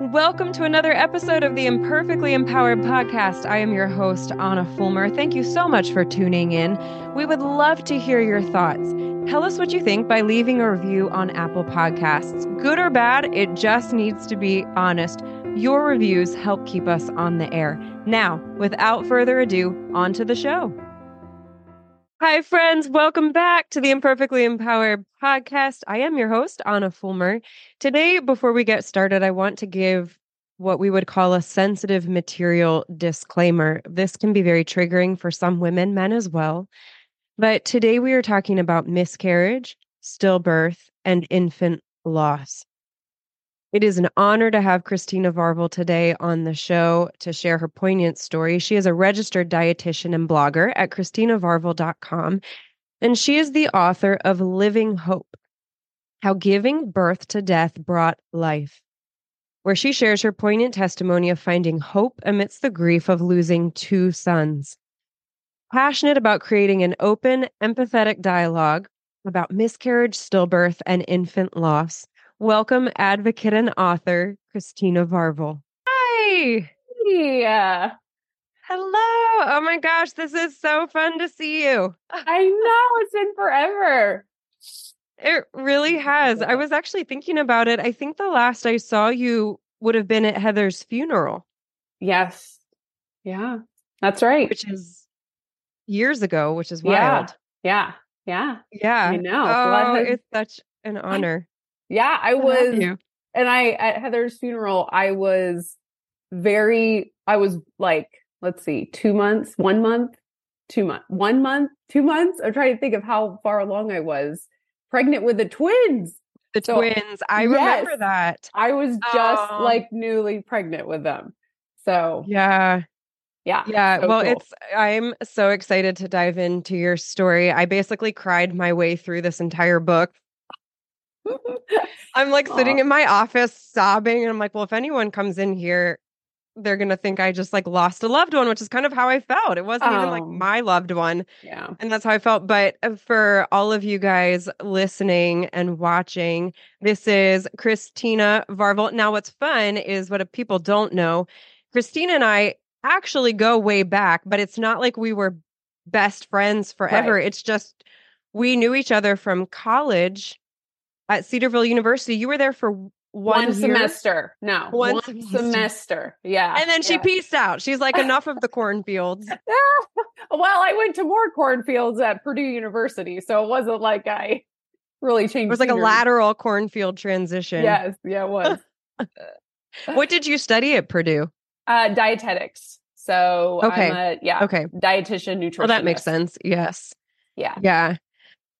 Welcome to another episode of the Imperfectly Empowered Podcast. I am your host, Anna Fulmer. Thank you so much for tuning in. We would love to hear your thoughts. Tell us what you think by leaving a review on Apple Podcasts. Good or bad, it just needs to be honest. Your reviews help keep us on the air. Now, without further ado, on to the show. Hi, friends. Welcome back to the Imperfectly Empowered Podcast. I am your host, Anna Fulmer. Today, before we get started, I want to give what we would call a sensitive material disclaimer. This can be very triggering for some women, men as well. But today we are talking about miscarriage, stillbirth, and infant loss. It is an honor to have Christina Varvel today on the show to share her poignant story. She is a registered dietitian and blogger at ChristinaVarvel.com, and she is the author of Living Hope, How Giving Birth to Death Brought Life, where she shares her poignant testimony of finding hope amidst the grief of losing two sons. Passionate about creating an open, empathetic dialogue about miscarriage, stillbirth, and infant loss, welcome advocate and author, Christina Varvel. Hi! Yeah. Hello! Oh my gosh, this is so fun to see you. I know, it's been forever. It really has. I was actually thinking about it. I think the last I saw you would have been at Heather's funeral. Yes. Yeah, that's right. Which is years ago, which is wild. Yeah. I know. Oh, it's such an honor. Yeah, I was, and I, at Heather's funeral, I was like, let's see, 2 months. I'm trying to think of how far along I was pregnant with the twins. I remember that. I was just like newly pregnant with them. So yeah. So well, cool. I'm so excited to dive into your story. I basically cried my way through this entire book. I'm like sitting in my office sobbing, and I'm like, well, if anyone comes in here, they're going to think I just like lost a loved one, which is kind of how I felt. It wasn't even like my loved one. Yeah. And that's how I felt. But for all of you guys listening and watching, this is Christina Varvel. Now, what's fun is what people don't know. Christina and I actually go way back, but it's not like we were best friends forever. Right. It's just we knew each other from college. At Cedarville University, you were there for one semester. No, one semester. Yeah. And then she peaced out. She's like, enough of the cornfields. Well, I went to more cornfields at Purdue University, so it wasn't like I really changed. It was like a lateral cornfield transition. Yes. Yeah, it was. What did you study at Purdue? Dietetics. So dietitian, nutritionist. Well, that makes sense. Yes. Yeah. Yeah.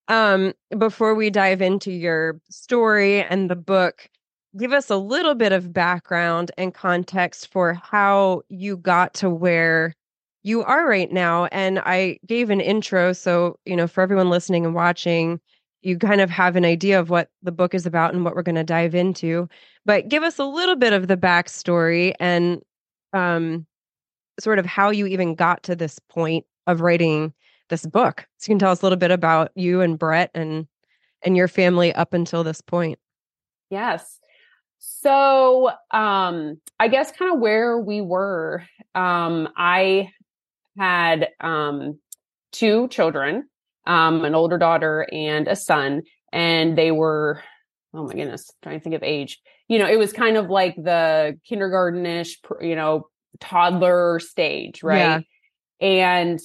Before we dive into your story and the book, give us a little bit of background and context for how you got to where you are right now. And I gave an intro. So, for everyone listening and watching, you kind of have an idea of what the book is about and what we're going to dive into. But give us a little bit of the backstory and sort of how you even got to this point of writing this book. So you can tell us a little bit about you and Brett and your family up until this point. Yes. So, I guess kind of where we were, I had, two children, an older daughter and a son, and they were, oh my goodness, trying to think of age, it was kind of like the kindergarten-ish, toddler stage. Right. Yeah.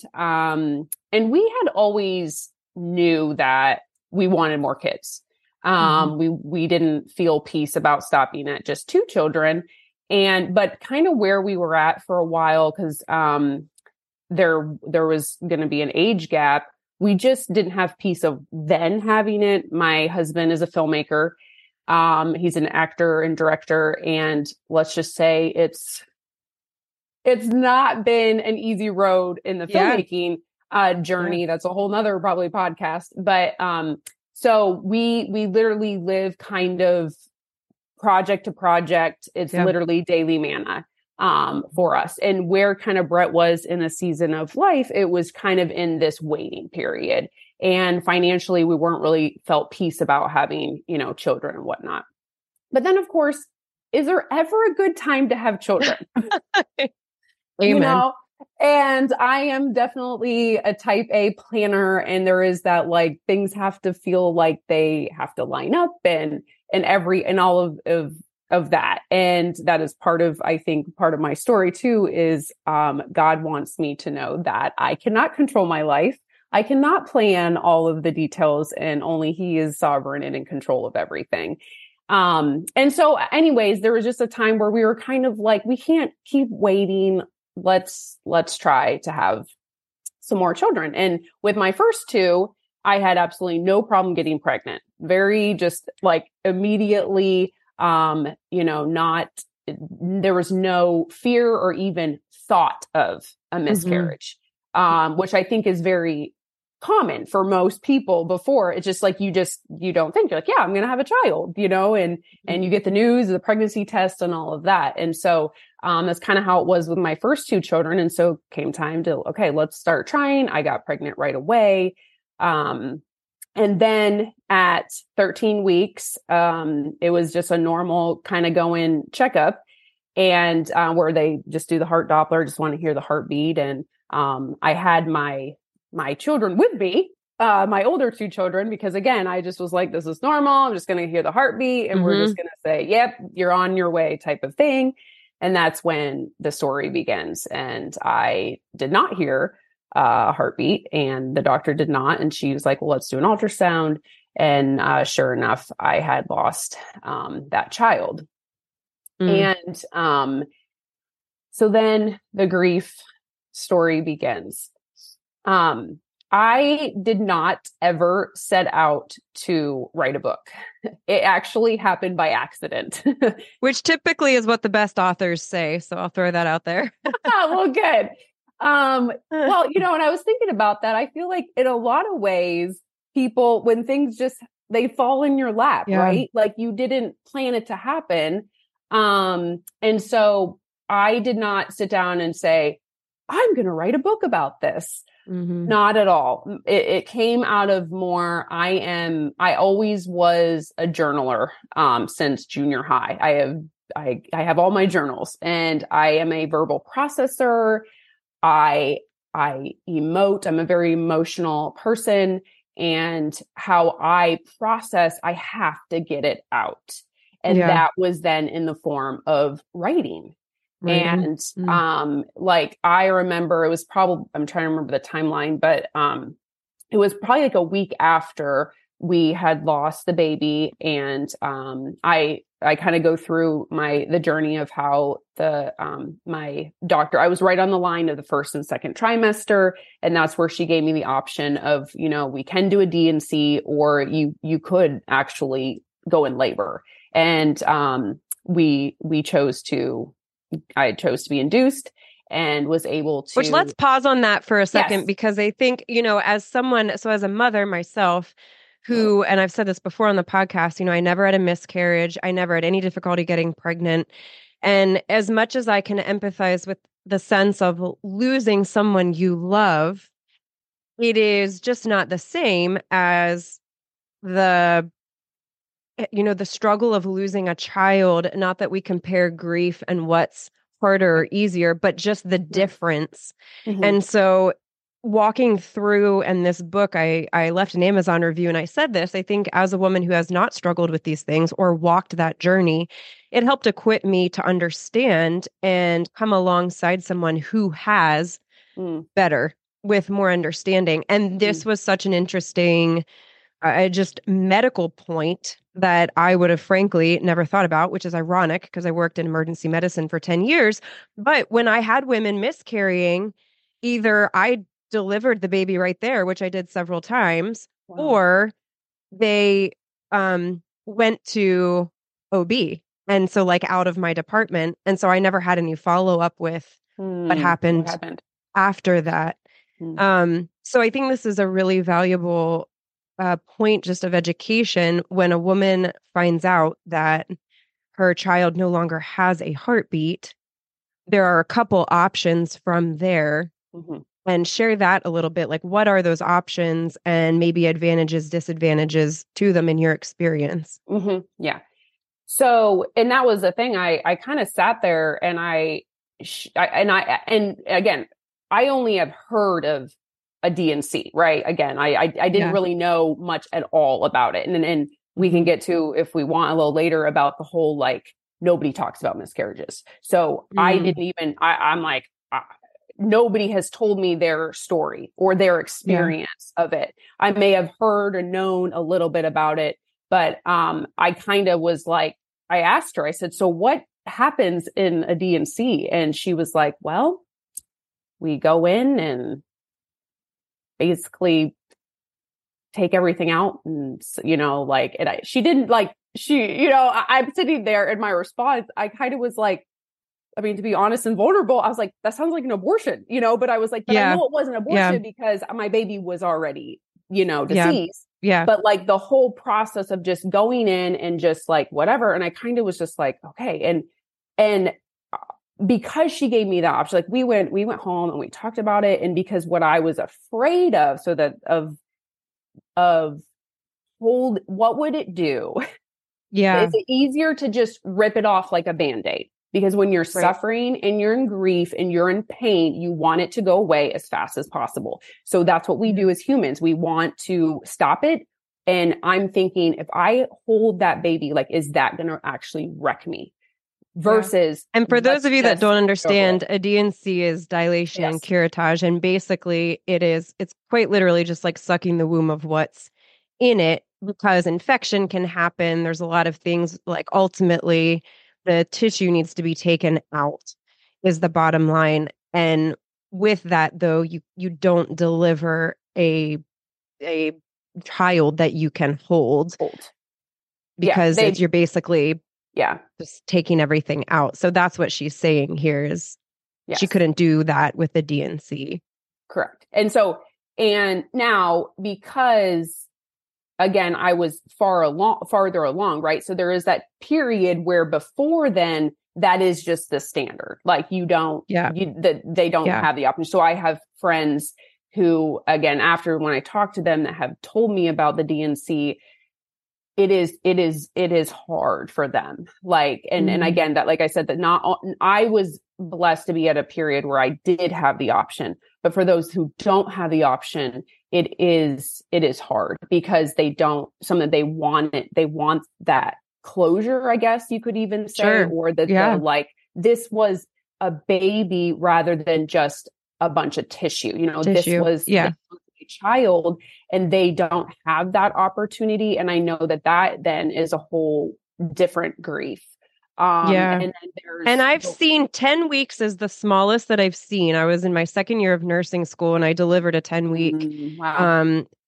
And we had always knew that we wanted more kids. We didn't feel peace about stopping at just two children, but kind of where we were at for a while, because there was going to be an age gap. We just didn't have peace of then having it. My husband is a filmmaker. He's an actor and director, and let's just say it's not been an easy road in the filmmaking journey. That's a whole nother probably podcast. But so we literally live kind of project to project. It's literally daily manna for us. And where kind of Brett was in a season of life, it was kind of in this waiting period. And financially, we weren't really felt peace about having, children and whatnot. But then, of course, is there ever a good time to have children? Amen. You know? And I am definitely a type A planner, and there is that like things have to feel like they have to line up and all of that. And that is part of my story too, is God wants me to know that I cannot control my life. I cannot plan all of the details, and only He is sovereign and in control of everything. And so anyways, there was just a time where we were kind of like, we can't keep waiting. Let's try to have some more children. And with my first two, I had absolutely no problem getting pregnant. Very just like immediately, there was no fear or even thought of a miscarriage, which I think is very common for most people. Before, it's just like, you don't think, you're like, yeah, I'm going to have a child, and you get the news, the pregnancy test and all of that. And so, that's kind of how it was with my first two children. And so came time to, okay, let's start trying. I got pregnant right away. And then at 13 weeks, it was just a normal kind of go-in checkup, and where they just do the heart Doppler, just want to hear the heartbeat. And I had my children with me, my older two children, because again, I just was like, this is normal. I'm just going to hear the heartbeat, and we're just going to say, yep, you're on your way type of thing. And that's when the story begins. And I did not hear heartbeat, and the doctor did not. And she was like, well, let's do an ultrasound. And sure enough, I had lost that child. And so then the grief story begins. I did not ever set out to write a book. It actually happened by accident. Which typically is what the best authors say. So I'll throw that out there. Well, good. And I was thinking about that. I feel like in a lot of ways, people, when things just, they fall in your lap, right? Like you didn't plan it to happen. And so I did not sit down and say, I'm going to write a book about this. Not at all. It came out of more, I always was a journaler, since junior high. I have all my journals, and I am a verbal processor. I emote. I'm a very emotional person, and how I process, I have to get it out. And that was then in the form of writing. And, I remember it was probably, I'm trying to remember the timeline, but, it was probably like a week after we had lost the baby. And, I kind of go through the journey of how my doctor, I was right on the line of the first and second trimester. And that's where she gave me the option of, we can do a D&C, or you could actually go in labor. And, I chose to be induced, and was able to... Which, let's pause on that for a second, because I think, as a mother myself, who, and I've said this before on the podcast, I never had a miscarriage. I never had any difficulty getting pregnant. And as much as I can empathize with the sense of losing someone you love, it is just not the same as the struggle of losing a child. Not that we compare grief and what's harder or easier, but just the difference. And so walking through, and this book, I left an Amazon review and I said this, I think as a woman who has not struggled with these things or walked that journey, it helped equip me to understand and come alongside someone who has better, with more understanding. And this was such an interesting just medical point that I would have frankly never thought about, which is ironic because I worked in emergency medicine for 10 years. But when I had women miscarrying, either I delivered the baby right there, which I did several times, or they went to OB. And so like out of my department. And so I never had any follow-up with what happened after that. So I think this is a really valuable point just of education when a woman finds out that her child no longer has a heartbeat. There are a couple options from there, and share that a little bit. Like, what are those options, and maybe advantages, disadvantages to them in your experience? Yeah. So, and that was the thing. I kind of sat there and I, and again, I only have heard of a D&C, right? Again, I didn't really know much at all about it. And we can get to, if we want, a little later about the whole, like, nobody talks about miscarriages. So I didn't even, I'm like, nobody has told me their story or their experience of it. I may have heard or known a little bit about it, but I kind of was like, I asked her, I said, so what happens in a D&C? And she was like, well, we go in and basically take everything out. And, you know, like, and she didn't like, she, you know, I'm sitting there in my response. I kind of was like, I mean, to be honest and vulnerable, I was like, that sounds like an abortion, you know, but I was like, but I know it wasn't an abortion because my baby was already, you know, deceased. Yeah. But like the whole process of just going in and just like whatever. And I kind of was just like, okay. And because she gave me that option, like we went home and we talked about it. And because what I was afraid of, so that what would it do? Yeah. Is it easier to just rip it off like a Band-Aid? Because when you're suffering and you're in grief and you're in pain, you want it to go away as fast as possible. So that's what we do as humans. We want to stop it. And I'm thinking, if I hold that baby, like, is that going to actually wreck me? Versus. Yeah. And for those of you that don't understand, a D&C is dilation and curettage. And basically it's quite literally just like sucking the womb of what's in it, because infection can happen. There's a lot of things, like, ultimately the tissue needs to be taken out is the bottom line. And with that, though, you don't deliver a child that you can hold. Because you're basically just taking everything out. So that's what she's saying here is she couldn't do that with the D&C. Correct. And so, and now, because again, I was farther along, right? So there is that period where before then, that is just the standard. Like you don't, they don't have the option. So I have friends who, again, after when I talk to them that have told me about the D&C, it is hard for them. Like, and again, that, like I said, that not all, I was blessed to be at a period where I did have the option, but for those who don't have the option, it is hard because they don't, something they want it. They want that closure, I guess you could even say, or that they're like, this was a baby rather than just a bunch of tissue, you know, this was a child, and they don't have that opportunity. And I know that then is a whole different grief. And I've seen 10 weeks is the smallest that I've seen. I was in my second year of nursing school and I delivered a 10-week,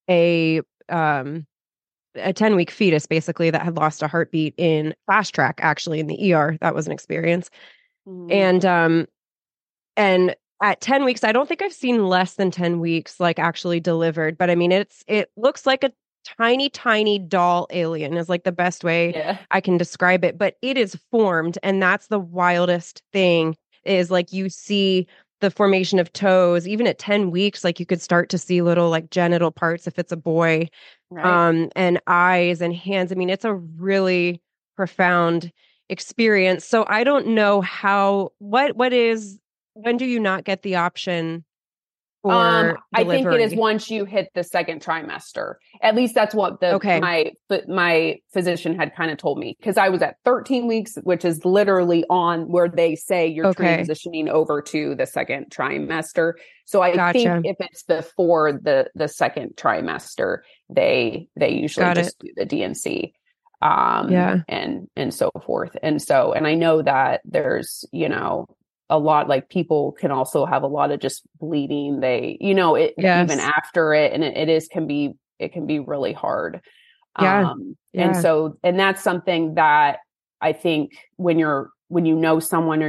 a 10-week fetus basically that had lost a heartbeat in fast track, actually in the ER. That was an experience. Mm. And at 10 weeks, I don't think I've seen less than 10 weeks, like actually delivered, but I mean, it looks like a tiny doll alien is like the best way I can describe it, but it is formed. And that's the wildest thing is like, you see the formation of toes, even at 10 weeks, like you could start to see little like genital parts if it's a boy, and eyes and hands. I mean, it's a really profound experience. So I don't know when do you not get the option? I think it is once you hit the second trimester. At least that's what my physician had kind of told me, because I was at 13 weeks, which is literally on where they say you're transitioning over to the second trimester. So I think if it's before the second trimester, they usually do the D&C. And so forth. And I know that there's, you know, a lot, like people can also have a lot of just bleeding. They, you know, it even after it, and it can be really hard. And that's something that I think when you know someone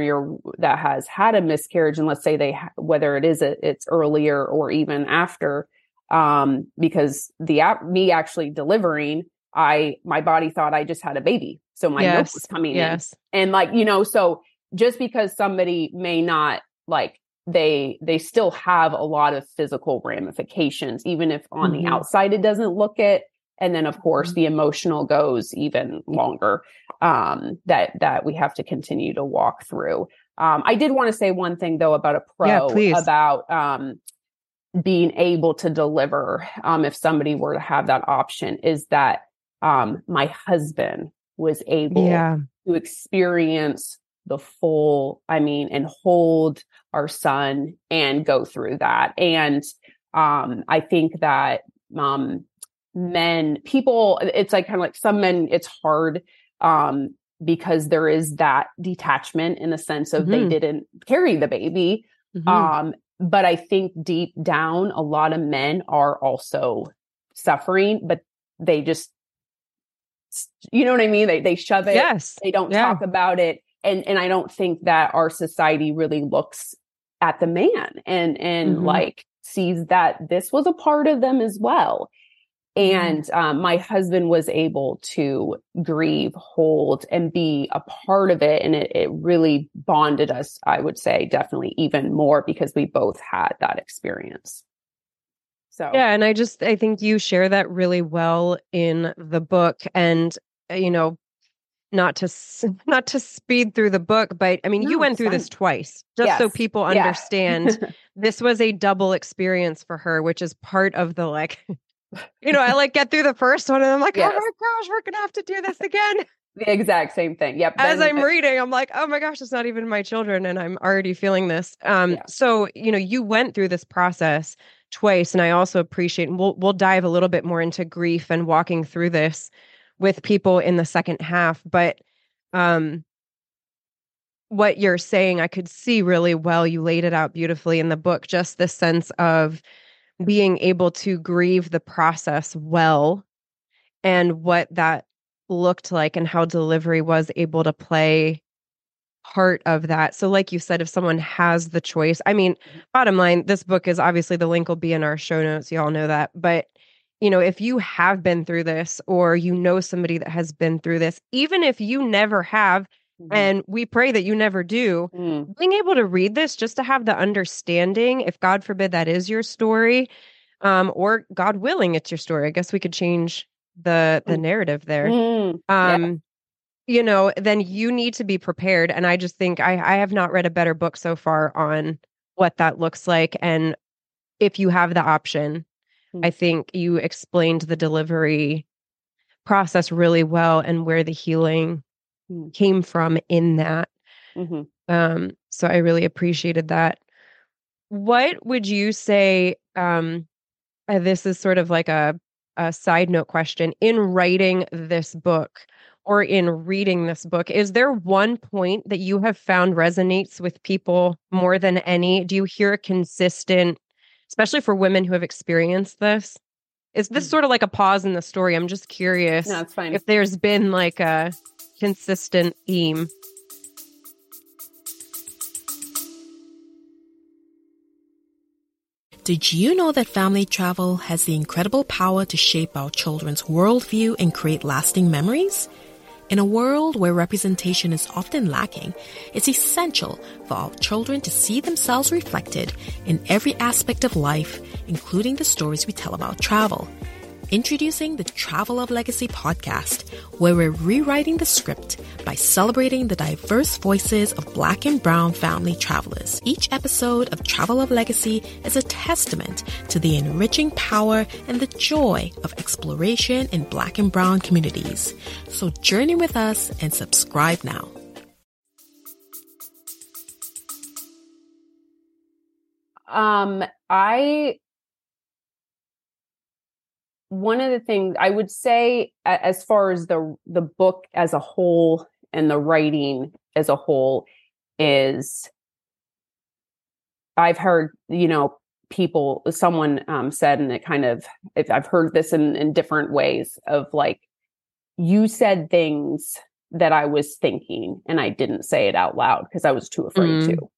that has had a miscarriage, and let's say whether it's earlier or even after, because me actually delivering, my body thought I just had a baby. So my milk was coming in, and like, you know, so just because somebody may not, like, they still have a lot of physical ramifications, even if on the outside it doesn't look it. And then, of course, the emotional goes even longer, that we have to continue to walk through. I did want to say one thing, though, about a pro about being able to deliver, if somebody were to have that option, is that my husband was able to experience the full, and hold our son and go through that. And I think that men, people, it's like kind of like some men, it's hard because there is that detachment in the sense of they didn't carry the baby. But I think deep down, a lot of men are also suffering, but they just, you know what I mean? They shove it. They don't talk about it. And I don't think that our society really looks at the man and like sees that this was a part of them as well. And my husband was able to grieve, hold, and be a part of it. And it really bonded us, I would say, definitely even more because we both had that experience. So yeah, and I think you share that really well in the book. And, you know, not to speed through the book, but you went through this twice, just so people understand. This was a double experience for her, which is part of the I get through the first one and I'm like, oh my gosh, we're going to have to do this again. The exact same thing. Yep. As I'm reading, I'm like, oh my gosh, it's not even my children. And I'm already feeling this. So, you went through this process twice. And I also appreciate, and we'll dive a little bit more into grief and walking through this with people in the second half. But what you're saying, I could see really well. You laid it out beautifully in the book, just this sense of being able to grieve the process well and what that looked like and how delivery was able to play part of that. So like you said, if someone has the choice, bottom line, this book is obviously, the link will be in our show notes. You all know that. But, if you have been through this or somebody that has been through this, even if you never have, and we pray that you never do, being able to read this just to have the understanding, if God forbid that is your story, or God willing, it's your story. I guess we could change the narrative there. Then you need to be prepared. And I just think I have not read a better book so far on what that looks like. And if you have the option, I think you explained the delivery process really well and where the healing came from in that. So I really appreciated that. What would you say, this is sort of like a side note question, in writing this book or in reading this book, is there one point that you have found resonates with people more than any? Do you hear a consistent, especially for women who have experienced this? Is this sort of like a pause in the story? I'm just curious if there's been like a consistent theme. Did you know that family travel has the incredible power to shape our children's worldview and create lasting memories? In a world where representation is often lacking, it's essential for our children to see themselves reflected in every aspect of life, including the stories we tell about travel. Introducing the Travel of Legacy podcast, where we're rewriting the script by celebrating the diverse voices of Black and Brown family travelers. Each episode of Travel of Legacy is a testament to the enriching power and the joy of exploration in Black and Brown communities. So journey with us and subscribe now. One of the things I would say, as far as the book as a whole and the writing as a whole, is I've heard, people, someone said, and it kind of, I've heard this in different ways of like, you said things that I was thinking and I didn't say it out loud because I was too afraid to.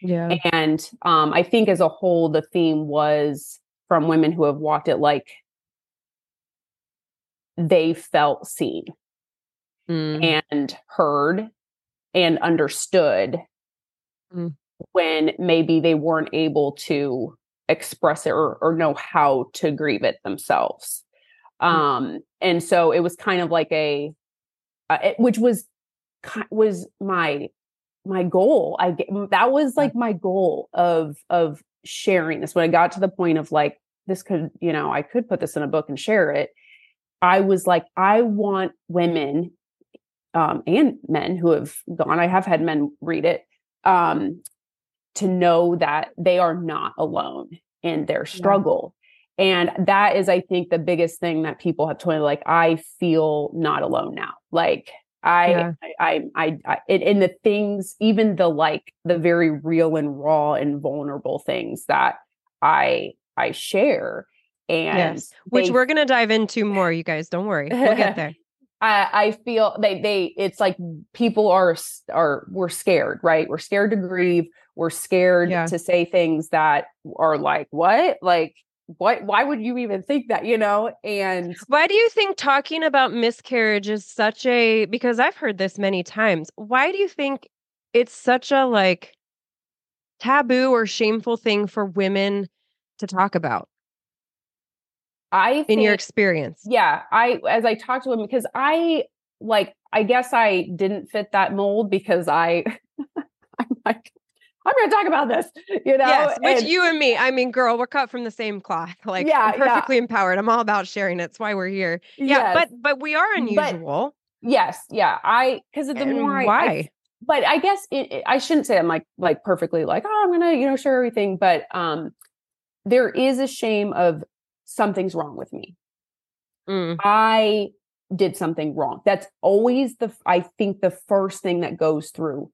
Yeah. And I think as a whole, the theme was from women who have walked it, like, they felt seen and heard and understood when maybe they weren't able to express it or know how to grieve it themselves. And so it was kind of like which was my goal. That was like my goal of sharing this. When I got to the point of like, this could, you know, I could put this in a book and share it. I was like, I want women and men who have gone, I have had men read it, to know that they are not alone in their struggle. And that is, I think, the biggest thing that people have told me, like, I feel not alone now. Like I, and the things, even the, like the very real and raw and vulnerable things that I share. And which we're going to dive into more, you guys, don't worry. We'll get there. I feel they, it's like people are, we're scared, right? We're scared to grieve. We're scared to say things that are like, what? Like, what? Why would you even think that, you know? And why do you think talking about miscarriage is such a, because I've heard this many times. Why do you think it's such a like taboo or shameful thing for women to talk about? I think, in your experience. Yeah. As I talked to women, because I guess I didn't fit that mold because I'm like, I'm going to talk about this, you know? Yes, which you and me, I mean, girl, we're cut from the same cloth. Like, I'm perfectly empowered. I'm all about sharing. It's why we're here. Yeah. Yes. But we are unusual. But, yes. Yeah. But I guess I shouldn't say I'm like perfectly like, oh, I'm going to, you know, share everything. But there is a shame of something's wrong with me. I did something wrong. That's always the first thing that goes through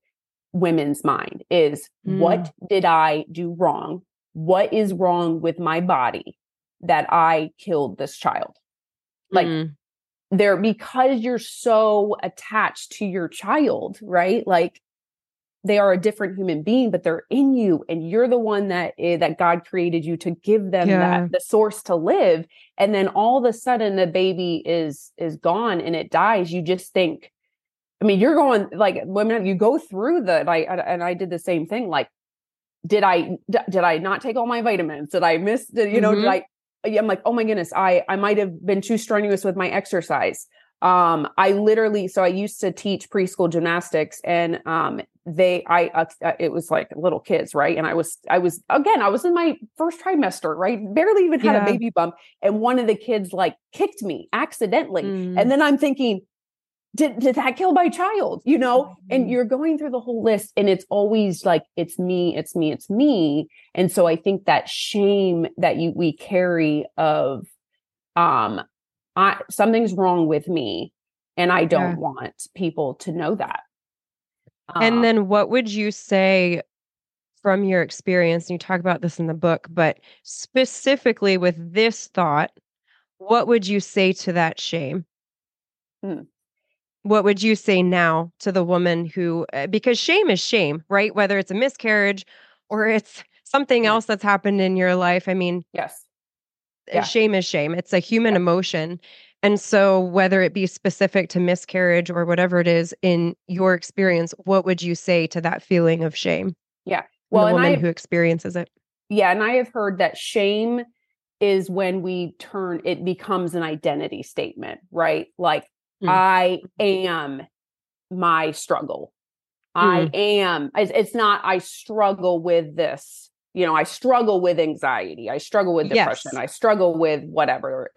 women's mind is what did I do wrong? What is wrong with my body that I killed this child? Like because you're so attached to your child, right? Like they are a different human being, but they're in you, and you're the one that God created you to give them that the source to live. And then all of a sudden the baby is gone and it dies. You just think, I mean, you're going like women. You go through the and I did the same thing. Like, did I not take all my vitamins? Did I miss? I'm like, oh my goodness, I might have been too strenuous with my exercise. I used to teach preschool gymnastics, and it was like little kids, right? And I was in my first trimester, right? Barely even had a baby bump, and one of the kids like kicked me accidentally, and then I'm thinking, Did that kill my child? You know, and you're going through the whole list, and it's always like, it's me, it's me, it's me. And so I think that shame that we carry of, something's wrong with me, and I don't want people to know that. And then what would you say from your experience? And you talk about this in the book, but specifically with this thought, what would you say to that shame? What would you say now to the woman who, because shame is shame, right? Whether it's a miscarriage or it's something else that's happened in your life. I mean, shame is shame. It's a human emotion. And so whether it be specific to miscarriage or whatever it is in your experience, what would you say to that feeling of shame? Yeah. Well, the woman who experiences it. Yeah. And I have heard that shame is when it becomes an identity statement, right? Like, I am my struggle. I am, it's not, I struggle with this, you know, I struggle with anxiety. I struggle with depression. Yes. I struggle with whatever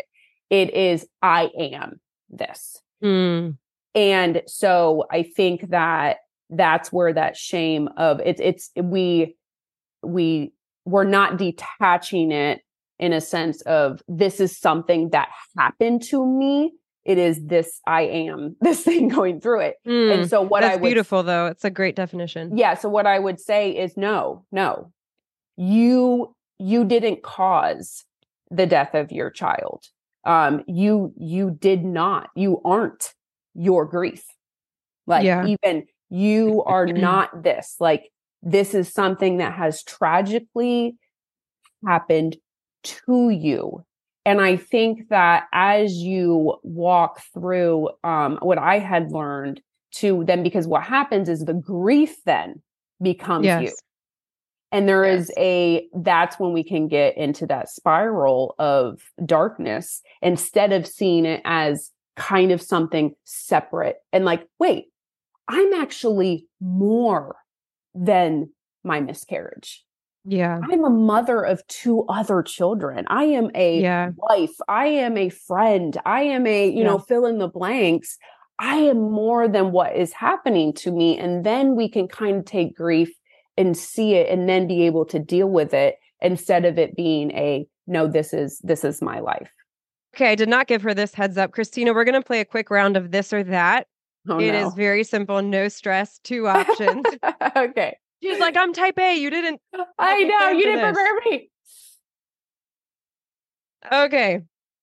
it is. I am this. And so I think that that's where that shame of we're not detaching it in a sense of this is something that happened to me. It is this, I am this thing going through it. And so that's beautiful though. It's a great definition. Yeah. So what I would say is no, you didn't cause the death of your child. You did not, you aren't your grief. Like even you are not this, like this is something that has tragically happened to you. And I think that as you walk through what I had learned to then, because what happens is the grief then becomes you. And there is that's when we can get into that spiral of darkness instead of seeing it as kind of something separate and like, wait, I'm actually more than my miscarriage. Yeah. I'm a mother of two other children. I am a wife. I am a friend. I am a, you know, fill in the blanks. I am more than what is happening to me. And then we can kind of take grief and see it and then be able to deal with it instead of it being a, no, this is my life. Okay. I did not give her this heads up. Christina, we're going to play a quick round of this or that. Oh, it is very simple. No stress. Two options. Okay. She's like, I'm type A. You didn't. I know. You didn't prepare me. Okay.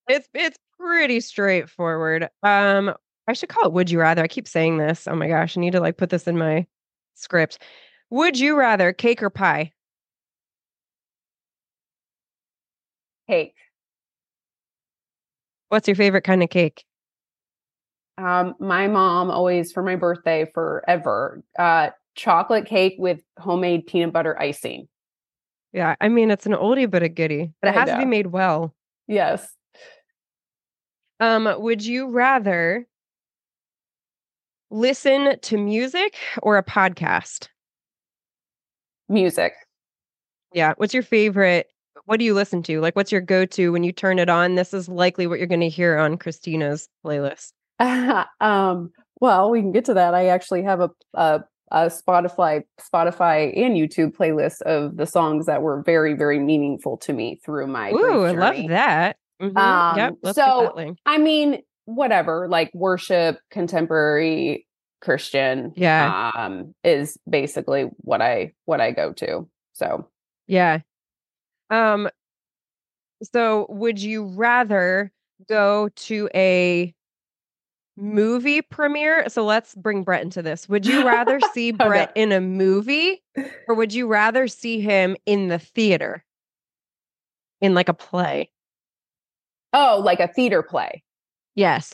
It's pretty straightforward. I should call it Would You Rather. I keep saying this. Oh my gosh. I need to like put this in my script. Would you rather cake or pie? Cake. What's your favorite kind of cake? My mom always, for my birthday forever, chocolate cake with homemade peanut butter icing. Yeah. I mean, it's an oldie, but a goodie, but it has to be made well. Yes. Would you rather listen to music or a podcast? Music. Yeah. What's your favorite? What do you listen to? Like, what's your go-to when you turn it on? This is likely what you're going to hear on Christina's playlist. Well, we can get to that. I actually have a Spotify and YouTube playlist of the songs that were very, very meaningful to me through my grief journey. I love that. Mm-hmm. So, I mean, whatever, like worship, contemporary Christian, is basically what I go to. So, yeah. So would you rather go to a movie premiere? So let's bring Brett into this. Would you rather see Brett in a movie, or would you rather see him in the theater, in like a play? Oh, like a theater play. Yes.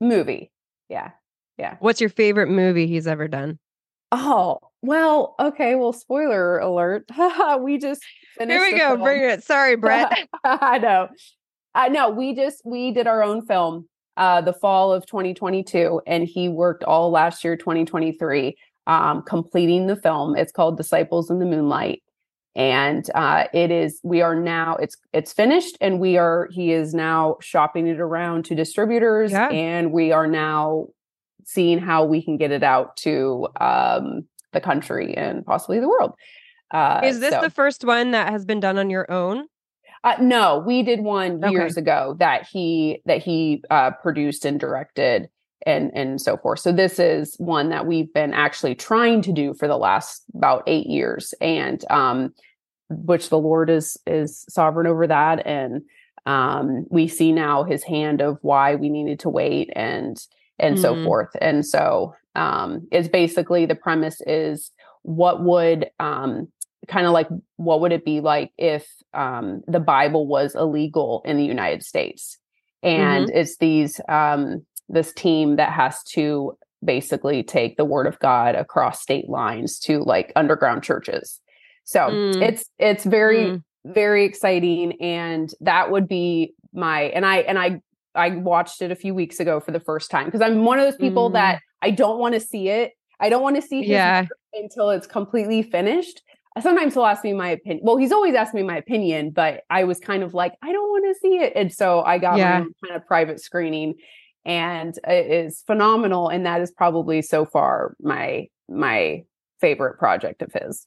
Movie. Yeah. Yeah. What's your favorite movie he's ever done? Oh, well, okay. Well, spoiler alert. We just finished. Here we go. Film. Bring it. Sorry, Brett. I know. No, we did our own film. The fall of 2022, and he worked all last year, 2023, completing the film. It's called Disciples in the Moonlight. And it's finished, and he is now shopping it around to distributors, and we are now seeing how we can get it out to the country and possibly the world. Is this the first one that has been done on your own? No, we did one years ago that he produced and directed and so forth. So this is one that we've been actually trying to do for the last about 8 years, and which the Lord is sovereign over that. And we see now his hand of why we needed to wait and so forth. And so it's basically, the premise is what would it be like if the Bible was illegal in the United States? And it's these this team that has to basically take the word of God across state lines to like underground churches. So it's very, very exciting. And that would be I watched it a few weeks ago for the first time, because I'm one of those people that I don't want to see it. I don't want to see his until it's completely finished. Sometimes he'll ask me my opinion. Well, he's always asked me my opinion, but I was kind of like, I don't want to see it. And so I got my own kind of private screening, and it is phenomenal. And that is probably so far my favorite project of his.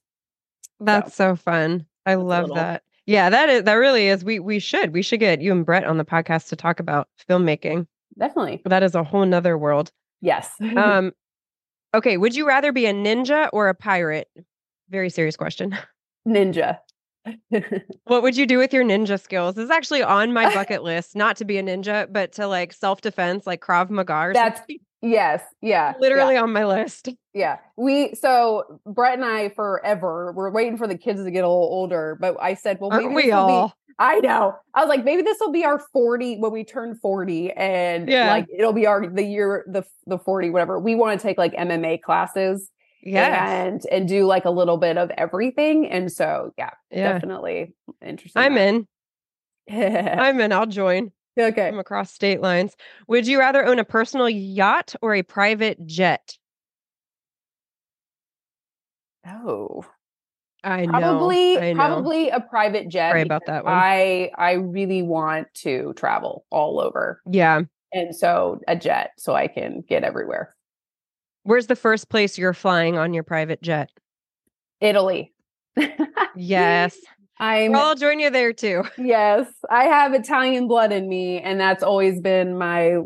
That's so fun. I love that. Yeah, that really is. We should get you and Brett on the podcast to talk about filmmaking. Definitely. That is a whole nother world. Yes. Okay. Would you rather be a ninja or a pirate? Very serious question. Ninja. What would you do with your ninja skills? This is actually on my bucket list, not to be a ninja, but to like self-defense, like Krav Maga or something. Yes. Yeah. Literally on my list. Yeah. So Brett and I forever, we're waiting for the kids to get a little older, but I said, well, maybe I know. I was like, maybe this will be our 40 when we turn 40, and like, it'll be the year, the 40, whatever. We want to take like MMA classes. and do like a little bit of everything. And so, definitely interesting. I'm in. I'll join. Okay. From across state lines. Would you rather own a personal yacht or a private jet? Oh, I know. Probably a private jet. Sorry about that one. I really want to travel all over. Yeah. And so a jet so I can get everywhere. Where's the first place you're flying on your private jet? Italy. Yes. I'll join you there too. Yes. I have Italian blood in me, and that's always been my,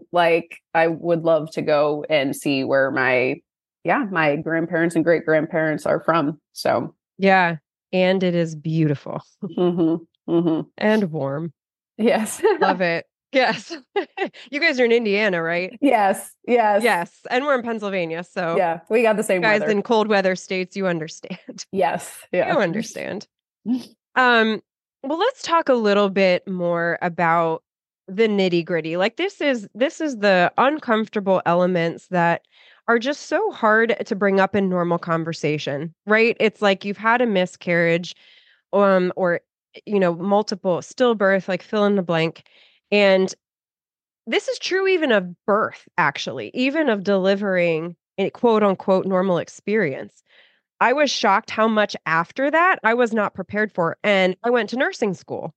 I would love to go and see where my grandparents and great grandparents are from. So yeah. And it is beautiful. Mm-hmm. Mm-hmm. And warm. Yes. Love it. Yes. You guys are in Indiana, right? Yes. Yes. Yes. And we're in Pennsylvania. So yeah, we got the same guys weather. In cold weather states. You understand. Yes. Yeah. You understand. Well, let's talk a little bit more about the nitty gritty. This is the uncomfortable elements that are just so hard to bring up in normal conversation, right? It's like you've had a miscarriage, or, multiple stillbirth, fill in the blank. And this is true even of birth, actually, even of delivering a quote unquote normal experience. I was shocked how much after that I was not prepared for. And I went to nursing school.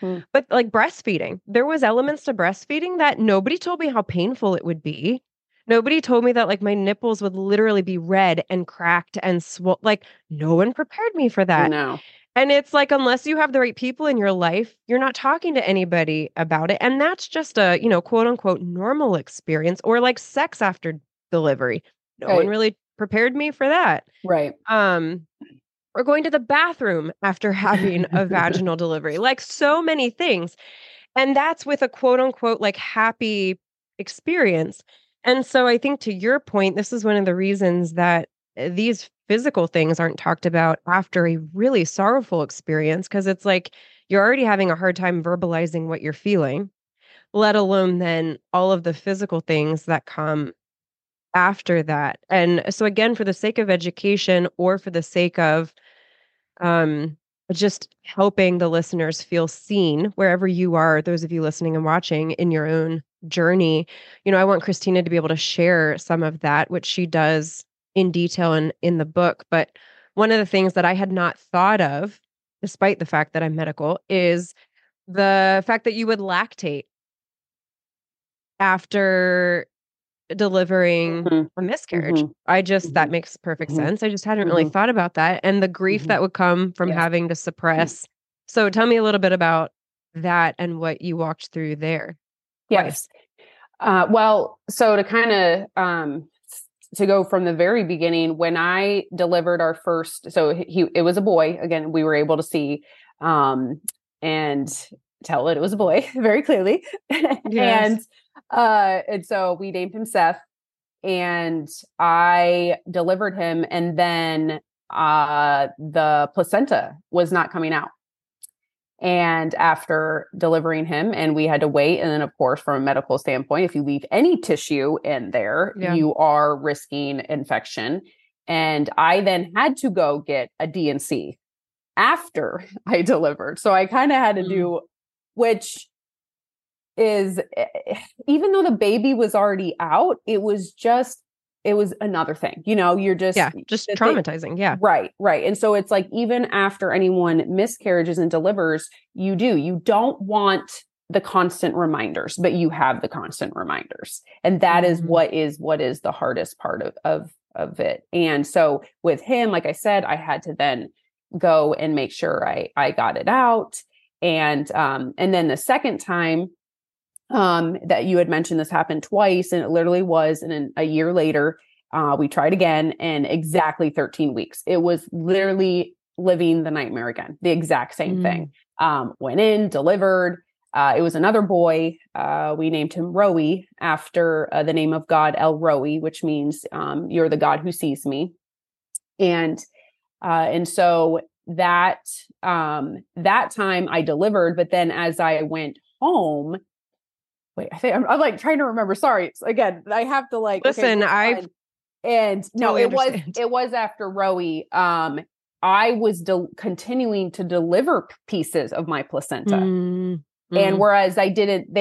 Hmm. But breastfeeding, there was elements to breastfeeding that nobody told me how painful it would be. Nobody told me that my nipples would literally be red and cracked and swollen. No one prepared me for that. No. And it's unless you have the right people in your life, you're not talking to anybody about it. And that's just a, quote unquote, normal experience, or sex after delivery. No one really prepared me for that. Right. Or going to the bathroom after having a vaginal delivery, so many things. And that's with a quote unquote, happy experience. And so I think to your point, this is one of the reasons that these physical things aren't talked about after a really sorrowful experience, because it's you're already having a hard time verbalizing what you're feeling, let alone then all of the physical things that come after that. And so again, for the sake of education, or for the sake of just helping the listeners feel seen wherever you are, those of you listening and watching in your own journey, I want Christina to be able to share some of that, which she does in detail in the book. But one of the things that I had not thought of, despite the fact that I'm medical, is the fact that you would lactate after delivering a miscarage. Mm-hmm. That makes perfect sense. I just hadn't really thought about that, and the grief that would come from having to suppress. So tell me a little bit about that and what you walked through there. Yes. So to kind of, to go from the very beginning, when I delivered our first, it was a boy. Again, we were able to see, and tell it was a boy very clearly. Yes. And so we named him Seth, and I delivered him. And then, the placenta was not coming out. And after delivering him, and we had to wait. And then, of course, from a medical standpoint, if you leave any tissue in there, you are risking infection. And I then had to go get a D&C after I delivered. So I kind of had to do, which is, even though the baby was already out, it was another thing, you're just traumatizing. Yeah. Right. And so it's even after anyone miscarriages and delivers, you don't want the constant reminders, but you have the constant reminders. And that is what is the hardest part of it. And so with him, like I said, I had to then go and make sure I got it out. And then the second time, that you had mentioned, this happened twice, and it literally was. And a year later, we tried again, and exactly 13 weeks. It was literally living the nightmare again, the exact same thing. Went in, delivered. It was another boy. We named him Roey after the name of God, El Roey, which means, you're the God who sees me. And so that time I delivered, but then as I went home, wait, I think I'm trying to remember. Sorry. Again, I have to listen, okay, And no, totally it was after Roey. I was continuing to deliver pieces of my placenta. Mm-hmm. And whereas I didn't,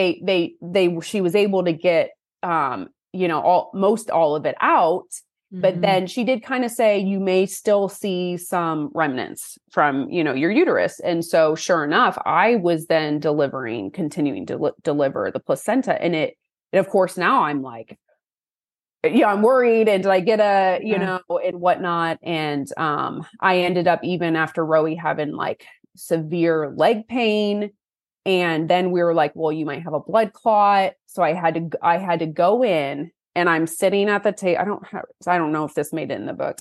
she was able to get, most all of it out. Mm-hmm. But then she did kind of say, you may still see some remnants from, your uterus. And so sure enough, I was then continuing to deliver the placenta. And of course, now I'm like, I'm worried. And did I get and whatnot. And, I ended up even after Roey having like severe leg pain. And then we were like, well, you might have a blood clot. So I had to go in, and I'm sitting at the table. I don't know if this made it in the book.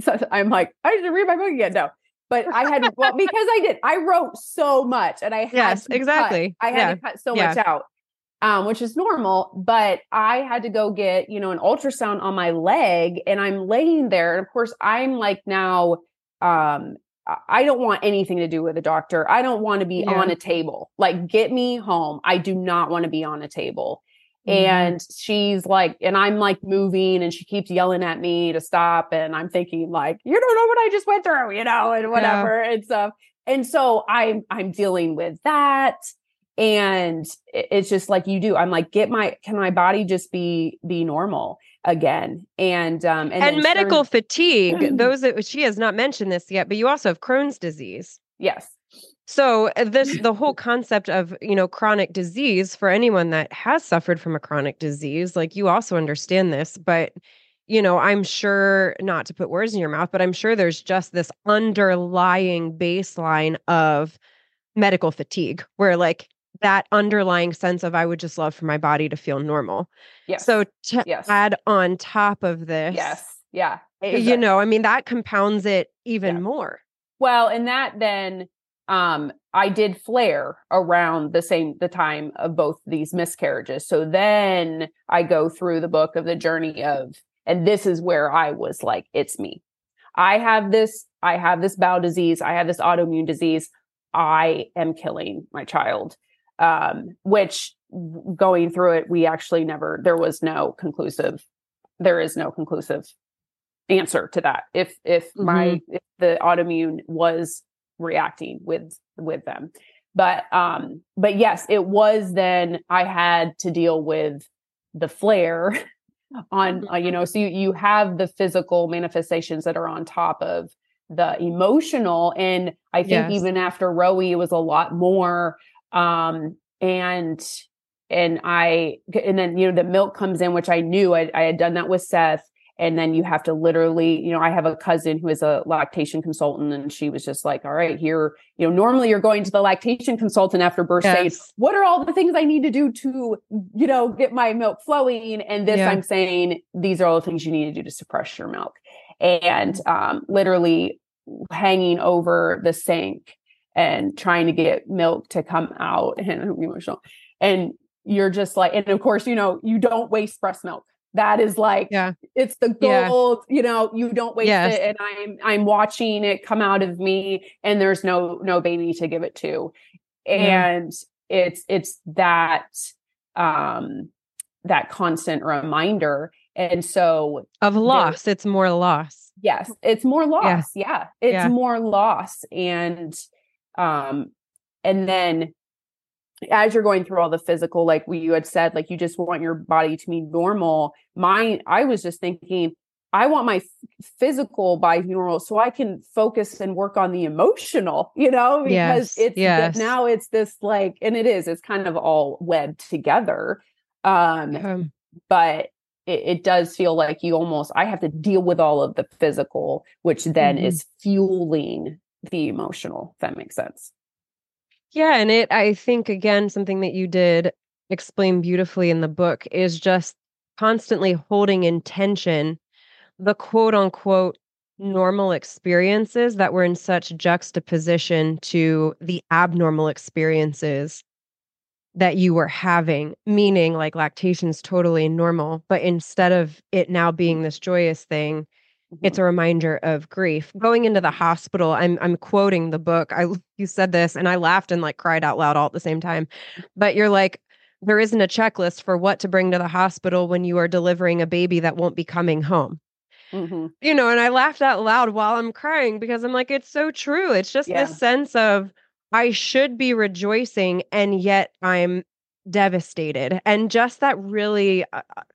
So I'm like, I didn't read my book again. No, but I wrote so much, and I had to cut so much out. Which is normal, but I had to go get, an ultrasound on my leg, and I'm laying there. And of course I'm like, now, I don't want anything to do with a doctor. I don't want to be on a table. Like, get me home. I do not want to be on a table. Mm. And she's like, and I'm like moving, and she keeps yelling at me to stop. And I'm thinking like, you don't know what I just went through, and whatever and stuff. And so I'm dealing with that. And it's just like you do. I'm like, can my body just be normal again? And medical fatigue, she has not mentioned this yet, but you also have Crohn's disease. Yes. So the whole concept of, chronic disease, for anyone that has suffered from a chronic disease, like you also understand this, but I'm sure, not to put words in your mouth, but I'm sure there's just this underlying baseline of medical fatigue where like, that underlying sense of I would just love for my body to feel normal. Yes. So to add on top of this, that compounds it even more. Well, and that then, I did flare around the time of both these miscarriages. So then I go through the book of the journey of, and this is where I was like, it's me. I have this bowel disease. I have this autoimmune disease. I am killing my child. Which going through it, we actually there is no conclusive answer to that. If the autoimmune was reacting with them, but yes, it was then I had to deal with the flare on, so you have the physical manifestations that are on top of the emotional. And I think even after Roey, it was a lot more, and then the milk comes in, which I knew I had done that with Seth. And then you have to literally, I have a cousin who is a lactation consultant, and she was just like, all right, here, normally you're going to the lactation consultant after birth saying, what are all the things I need to do to, get my milk flowing? And this I'm saying, these are all the things you need to do to suppress your milk. And, literally hanging over the sink and trying to get milk to come out, and I'm emotional. And you're just like, and of course, you don't waste breast milk. That is like, it's the gold, you don't waste it. And I'm watching it come out of me, and there's no baby to give it to. And it's that, that constant reminder. And so of loss, it's more loss. Yes. It's more loss. Yeah. It's more loss. And then as you're going through all the physical, like you had said, like you just want your body to be normal. I was just thinking, I want my physical body normal so I can focus and work on the emotional, because now it's this like, and it's kind of all webbed together. But it does feel like I have to deal with all of the physical, which then is fueling the emotional, if that makes sense. Yeah. And I think again, something that you did explain beautifully in the book is just constantly holding in tension the quote unquote normal experiences that were in such juxtaposition to the abnormal experiences that you were having, meaning like lactation's totally normal, but instead of it now being this joyous thing, it's a reminder of grief. Going into the hospital, I'm quoting the book. You said this, and I laughed and like cried out loud all at the same time. But you're like, there isn't a checklist for what to bring to the hospital when you are delivering a baby that won't be coming home. Mm-hmm. You know, and I laughed out loud while I'm crying because I'm like, it's so true. It's just this sense of I should be rejoicing and yet I'm devastated. And just that really,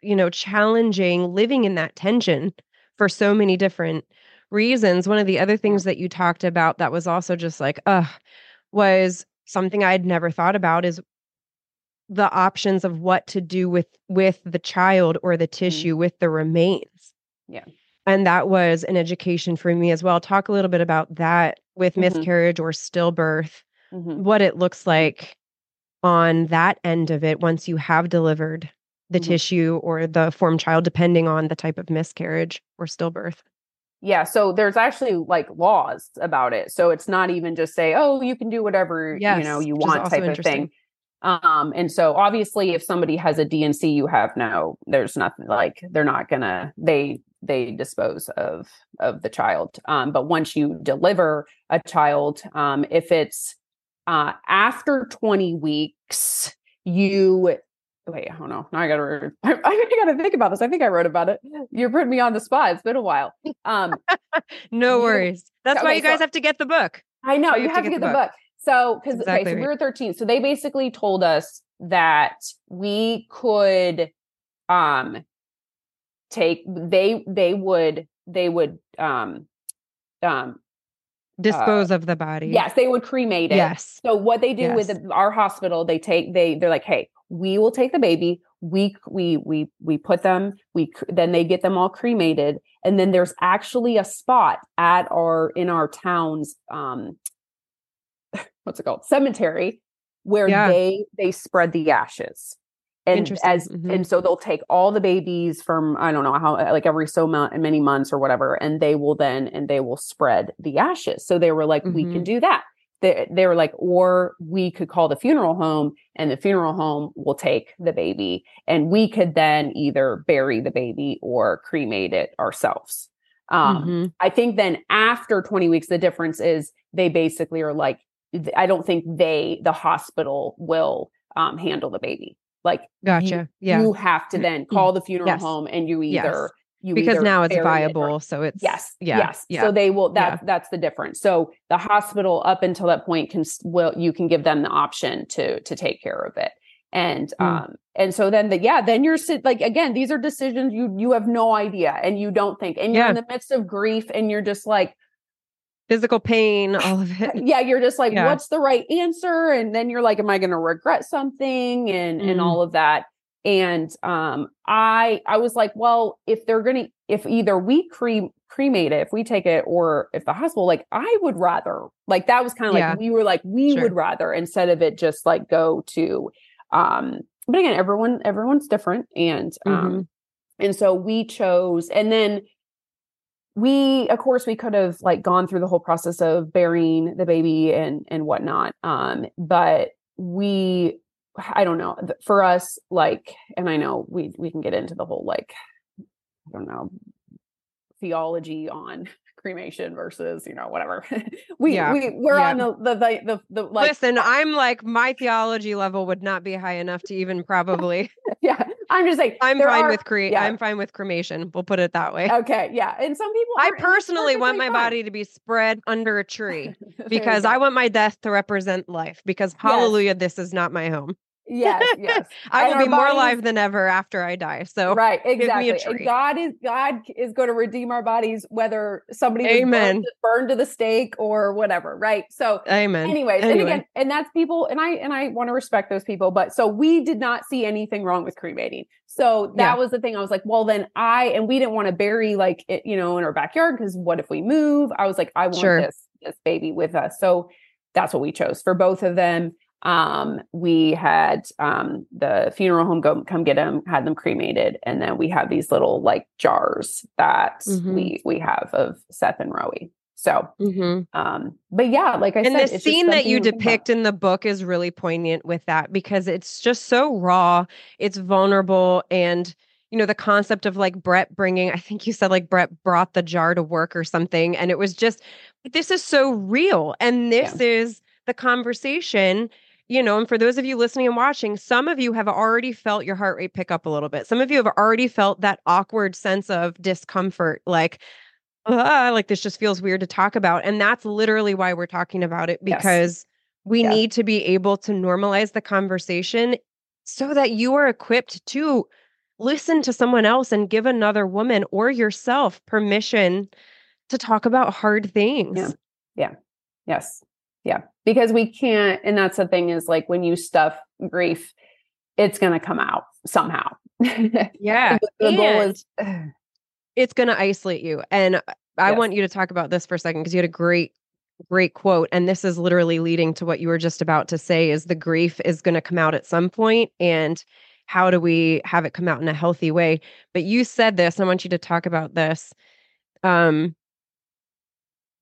you know, challenging living in that tension for so many different reasons. One of the other things that you talked about that was also just like, was something I had never thought about is the options of what to do with the child or the tissue, mm-hmm. with the remains. Yeah. And that was an education for me as well. Talk a little bit about that with mm-hmm. miscarriage or stillbirth, mm-hmm. what it looks like on that end of it once you have delivered the mm-hmm. tissue or the formed child, depending on the type of miscarriage or stillbirth. Yeah. So there's actually like laws about it. So it's not even just say, oh, you can do whatever, you know, you want type of thing. And so obviously if somebody has a D&C, you have no, there's nothing like, they're not gonna, they dispose of the child. But once you deliver a child, if it's, after 20 weeks, you wait, hold on. Now I gotta think about this. I think I wrote about it. You're putting me on the spot. It's been a while. No worries. That's why you guys have to get the book. I know you have to get the book. So, because so we were 13. So they basically told us that we could, they would dispose of the body. Yes. They would cremate it. Yes. So what they do with our hospital, they're like, hey, we will take the baby. We put them, then they get them all cremated. And then there's actually a spot in our town's, cemetery where they spread the ashes. And and so they'll take all the babies from, I don't know how, like every so many months or whatever, and they will spread the ashes. So they were like, we can do that. They were like, or we could call the funeral home and the funeral home will take the baby and we could then either bury the baby or cremate it ourselves. I think then after 20 weeks, the difference is they basically are like, I don't think the hospital will handle the baby. Like, gotcha. You have to then call the funeral home and you either, because now it's viable. So it's yes. So they will, that's the difference. So the hospital up until that point you can give them the option to take care of it. And, and so then then you're like, again, these are decisions you have no idea and you don't think, and you're in the midst of grief and you're just like, physical pain, all of it. Yeah. You're just like, what's the right answer? And then you're like, am I going to regret something? And all of that. And, I was like, well, if either we cremate it, if we take it, or if the hospital, like I would rather, like, that was kind of like, we were like, we would rather, instead of it just like go to, but again, everyone's different. And, and so we chose, and then of course, we could have like gone through the whole process of burying the baby and whatnot. But I don't know, for us, like, and I know we can get into the whole, like, I don't know, theology on cremation versus, you know, whatever. We're on the like, listen, I'm like, my theology level would not be high enough to even probably. I'm just like, I'm fine with cremation. We'll put it that way. Okay. Yeah. And some people, I personally want my body to be spread under a tree because I want my death to represent life because hallelujah, this is not my home. Yes. I will be more alive than ever after I die. So right, exactly. Give me a tree. And God is going to redeem our bodies, whether somebody burned to the stake or whatever. Right. So anyways, and again, and that's people, and I want to respect those people, but so we did not see anything wrong with cremating. So that was the thing. I was like, well, then we didn't want to bury like it, you know, in our backyard. Cause what if we move? I was like, I want this baby with us. So that's what we chose for both of them. We had, the funeral home come get them, had them cremated. And then we have these little like jars that we have of Seth and Roey. So, but yeah, like I said, and the scene that you depict in the book is really poignant with that because it's just so raw, it's vulnerable. And, you know, the concept of like Brett bringing, I think you said like Brett brought the jar to work or something. And it was just, this is so real. And this is the conversation you know, and for those of you listening and watching, some of you have already felt your heart rate pick up a little bit. Some of you have already felt that awkward sense of discomfort, like this just feels weird to talk about. And that's literally why we're talking about it, because we need to be able to normalize the conversation so that you are equipped to listen to someone else and give another woman or yourself permission to talk about hard things. Because we can't, and that's the thing is like when you stuff grief, it's going to come out somehow. It's going to isolate you. And I want you to talk about this for a second, because you had a great quote. And this is literally leading to what you were just about to say, is the grief is going to come out at some point, and how do we have it come out in a healthy way? But you said this, and I want you to talk about this.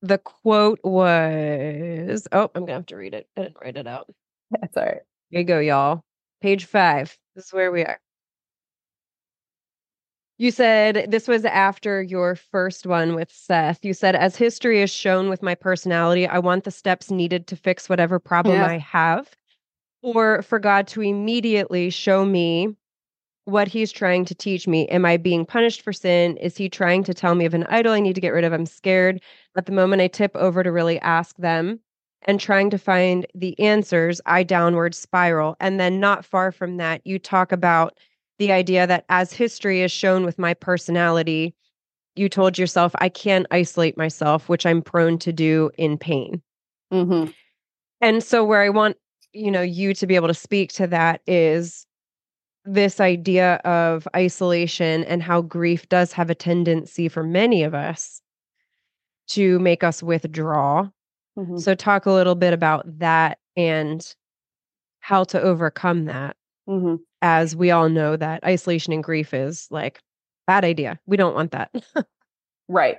The quote was, I'm going to have to read it. I didn't write it out. That's all right. Here you go, y'all. Page 5. This is where we are. You said, this was after your first one with Seth. You said, as history is shown with my personality, I want the steps needed to fix whatever problem I have, or for God to immediately show me what he's trying to teach me. Am I being punished for sin? Is he trying to tell me of an idol I need to get rid of? I'm scared at the moment I tip over to really ask them and trying to find the answers, I downward spiral. And then not far from that, you talk about the idea that as history is shown with my personality, you told yourself, I can't isolate myself, which I'm prone to do in pain. Mm-hmm. And so where I want, you know, you to be able to speak to that is this idea of isolation and how grief does have a tendency for many of us to make us withdraw. Mm-hmm. So talk a little bit about that and how to overcome that. Mm-hmm. As we all know that isolation and grief is like bad idea. We don't want that. Right.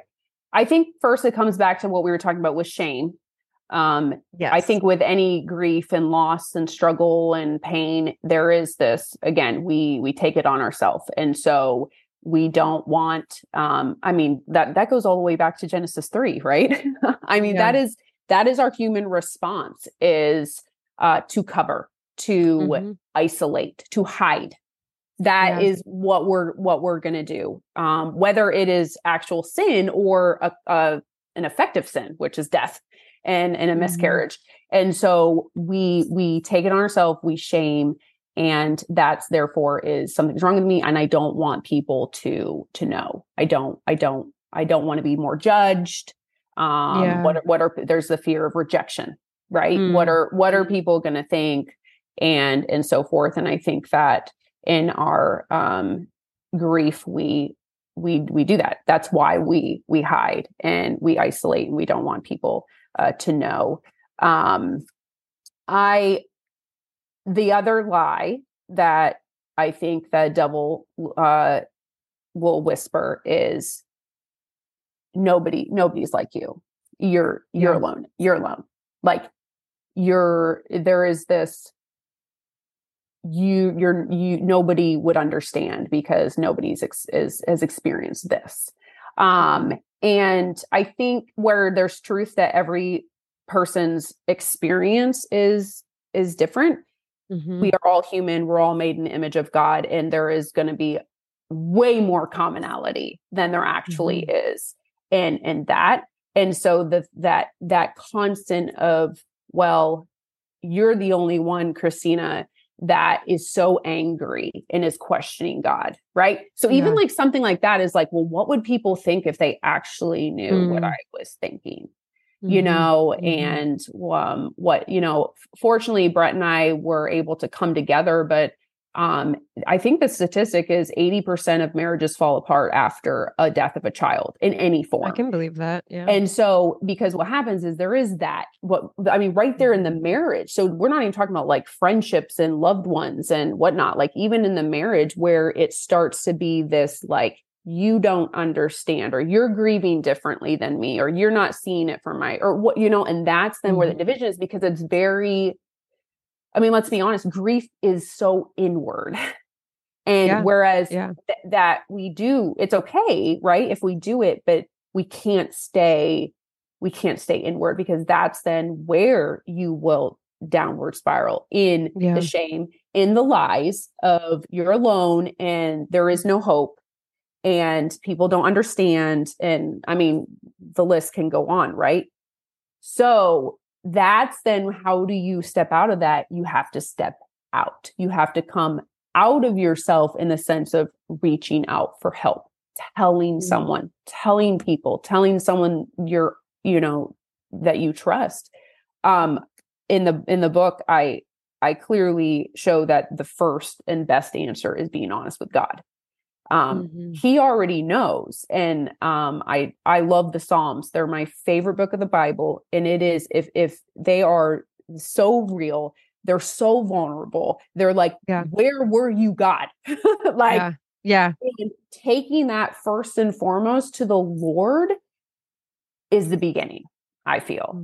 I think first it comes back to what we were talking about with shame. I think with any grief and loss and struggle and pain, there is this, again, we take it on ourselves. And so we don't want, that goes all the way back to Genesis 3, right? That is our human response is, to cover, to isolate, to hide. That is what we're going to do. Whether it is actual sin or an effective sin, which is death and a miscarriage. And so we take it on ourselves, we shame, and that's therefore is something's wrong with me. And I don't want people to know. I don't want to be more judged. What are, there's the fear of rejection, right? What are people going to think? And so forth. And I think that in our, grief, we do that. That's why we hide and we isolate and we don't want people, to know. The other lie that I think the devil, will whisper is nobody's like you. You're alone. You're alone. Like there is this, nobody would understand because nobody's has experienced this. And I think where there's truth that every person's experience is different. Mm-hmm. We are all human. We're all made in the image of God. And there is going to be way more commonality than there actually is. And that, and so that constant of, well, you're the only one, Christina, that is so angry and is questioning God, right? So even like something like that is like, well, what would people think if they actually knew what I was thinking, you know? And what, you know, fortunately, Brett and I were able to come together, but I think the statistic is 80% of marriages fall apart after a death of a child in any form. I can believe that. Yeah. And so, because what happens is there is that, right there in the marriage. So we're not even talking about like friendships and loved ones and whatnot, like even in the marriage where it starts to be this, like, you don't understand, or you're grieving differently than me, or you're not seeing it from my, or what, you know, and that's then where the division is, because it's very, let's be honest, grief is so inward. And whereas that we do, it's okay, right? If we do it, but we can't stay inward, because that's then where you will downward spiral in the shame, in the lies of you're alone and there is no hope and people don't understand. And I mean, the list can go on, right? So that's then how do you step out of that? You have to step out. You have to come out of yourself in the sense of reaching out for help, telling someone, telling people, telling someone you're, you know, that you trust. In the book, I clearly show that the first and best answer is being honest with God. He already knows. And, I love the Psalms. They're my favorite book of the Bible. And it is, if they are so real, they're so vulnerable. They're like, where were you, God? And taking that first and foremost to the Lord is the beginning, I feel.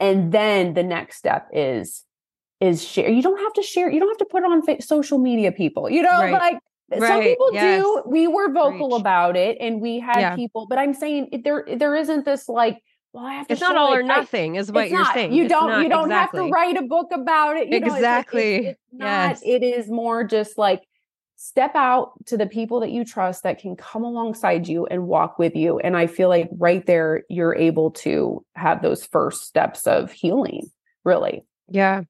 And then the next step is share. You don't have to share. You don't have to put it on social media, people, you know, some people do. We were vocal about it and we had people, but I'm saying there isn't this like, well, I have to. It's not all or nothing is what you're saying. You don't have to write a book about it. You know, it's not, it is more just like step out to the people that you trust that can come alongside you and walk with you. And I feel like right there, you're able to have those first steps of healing, really. Yeah.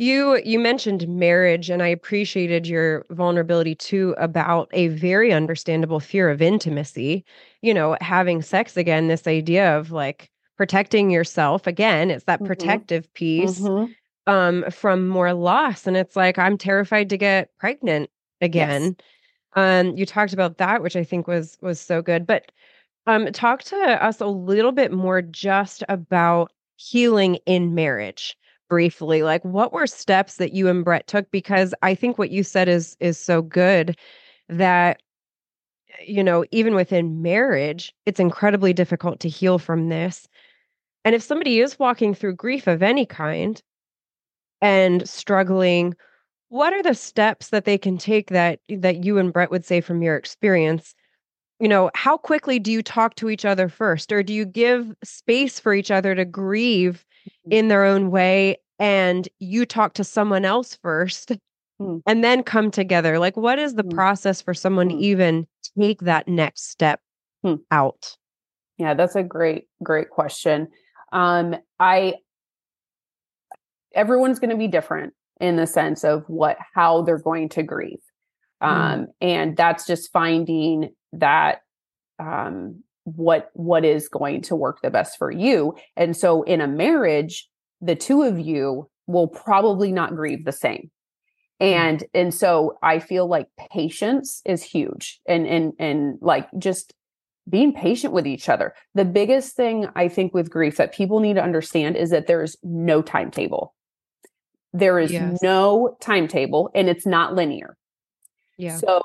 You mentioned marriage, and I appreciated your vulnerability too about a very understandable fear of intimacy, you know, having sex again, this idea of like protecting yourself again, it's that protective piece from more loss. And it's like, I'm terrified to get pregnant again. Yes. You talked about that, which I think was so good, but talk to us a little bit more just about healing in marriage. Briefly, like what were steps that you and Brett took? Because I think what you said is so good that, you know, even within marriage, it's incredibly difficult to heal from this. And if somebody is walking through grief of any kind and struggling, what are the steps that they can take that you and Brett would say from your experience? You know, how quickly do you talk to each other first, or do you give space for each other to grieve in their own way, and you talk to someone else first and then come together? Like, what is the process for someone to even take that next step out? Yeah, that's a great question. Everyone's going to be different in the sense of how they're going to grieve. And that's just finding that, what is going to work the best for you. And so in a marriage, the two of you will probably not grieve the same. And so I feel like patience is huge and like just being patient with each other. The biggest thing I think with grief that people need to understand is that there is no timetable. There is no timetable, and it's not linear. Yeah. So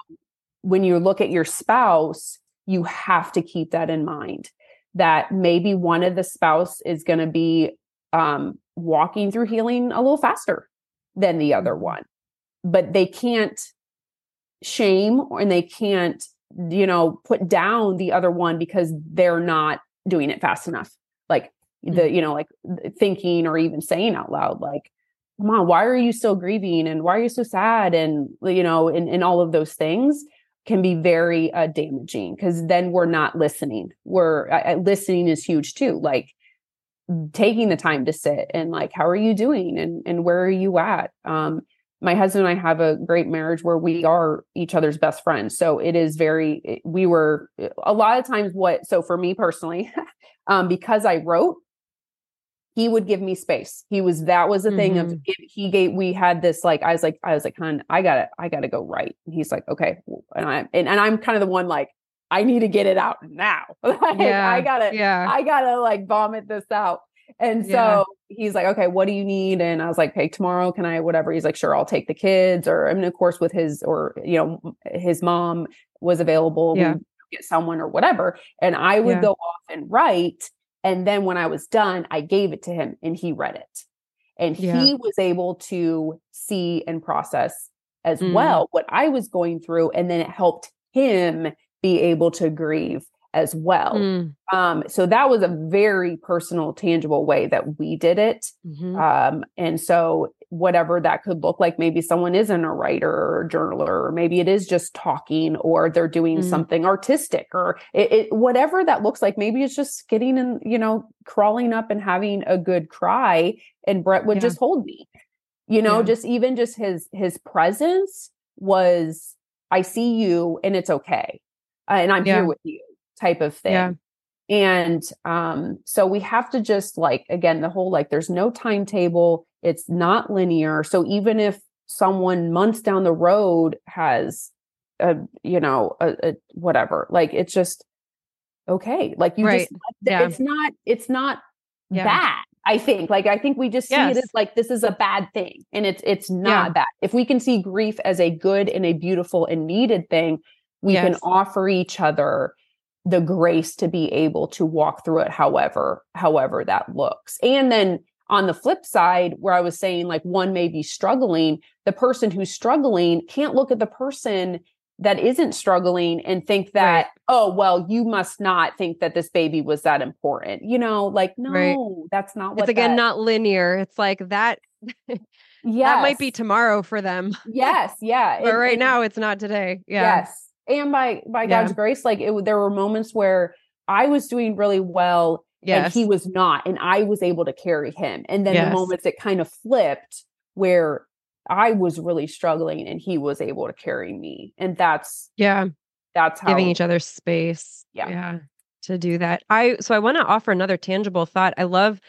when you look at your spouse, you have to keep that in mind, that maybe one of the spouse is going to be walking through healing a little faster than the other one, but they can't shame and they can't, you know, put down the other one because they're not doing it fast enough. Like you know, like thinking or even saying out loud, like, come on, why are you still grieving? And why are you so sad? And, you know, and all of those things can be very damaging, because then we're not listening. Listening is huge too. Like taking the time to sit and like, how are you doing? And where are you at? My husband and I have a great marriage where we are each other's best friends. So it is we were a lot of times so for me personally, because I wrote, he would give me space. That was the thing of, we had this, like, I was like, hon, I gotta go write. And he's like, okay. And I'm kind of the one, like, I need to get it out now. Like, I gotta like vomit this out. And so he's like, okay, what do you need? And I was like, hey, tomorrow, can I, whatever. He's like, sure, I'll take the kids. Or, I mean, of course with his mom was available, we get someone or whatever. And I would go off and write. And then when I was done, I gave it to him and he read it, and he was able to see and process as well what I was going through. And then it helped him be able to grieve as well. So that was a very personal, tangible way that we did it. And so whatever that could look like, maybe someone isn't a writer or a journaler, or maybe it is just talking, or they're doing something artistic, or whatever that looks like. Maybe it's just getting and, you know, crawling up and having a good cry. And Brett would just hold me, you know, just even just his presence was, I see you and it's okay. And I'm here with you type of thing. And, so we have to just like, again, the whole, like, there's no timetable, it's not linear. So even if someone months down the road has a, you know, a whatever, like, it's just okay. Like you just, it's not bad. I think, like, I think we just see it as like, this is a bad thing, and it's not bad. If we can see grief as a good and a beautiful and needed thing, we can offer each other the grace to be able to walk through it, however that looks. And then on the flip side, where I was saying like one may be struggling, the person who's struggling can't look at the person that isn't struggling and think that, oh, well, you must not think that this baby was that important. You know, like, no, that's not what it's again, not linear. It's like that. That might be tomorrow for them. But right now it's not today. And by God's grace, like there were moments where I was doing really well and he was not, and I was able to carry him. And then the moments it kind of flipped where I was really struggling and he was able to carry me. And that's how giving each other space. To do that. So I want to offer another tangible thought. I love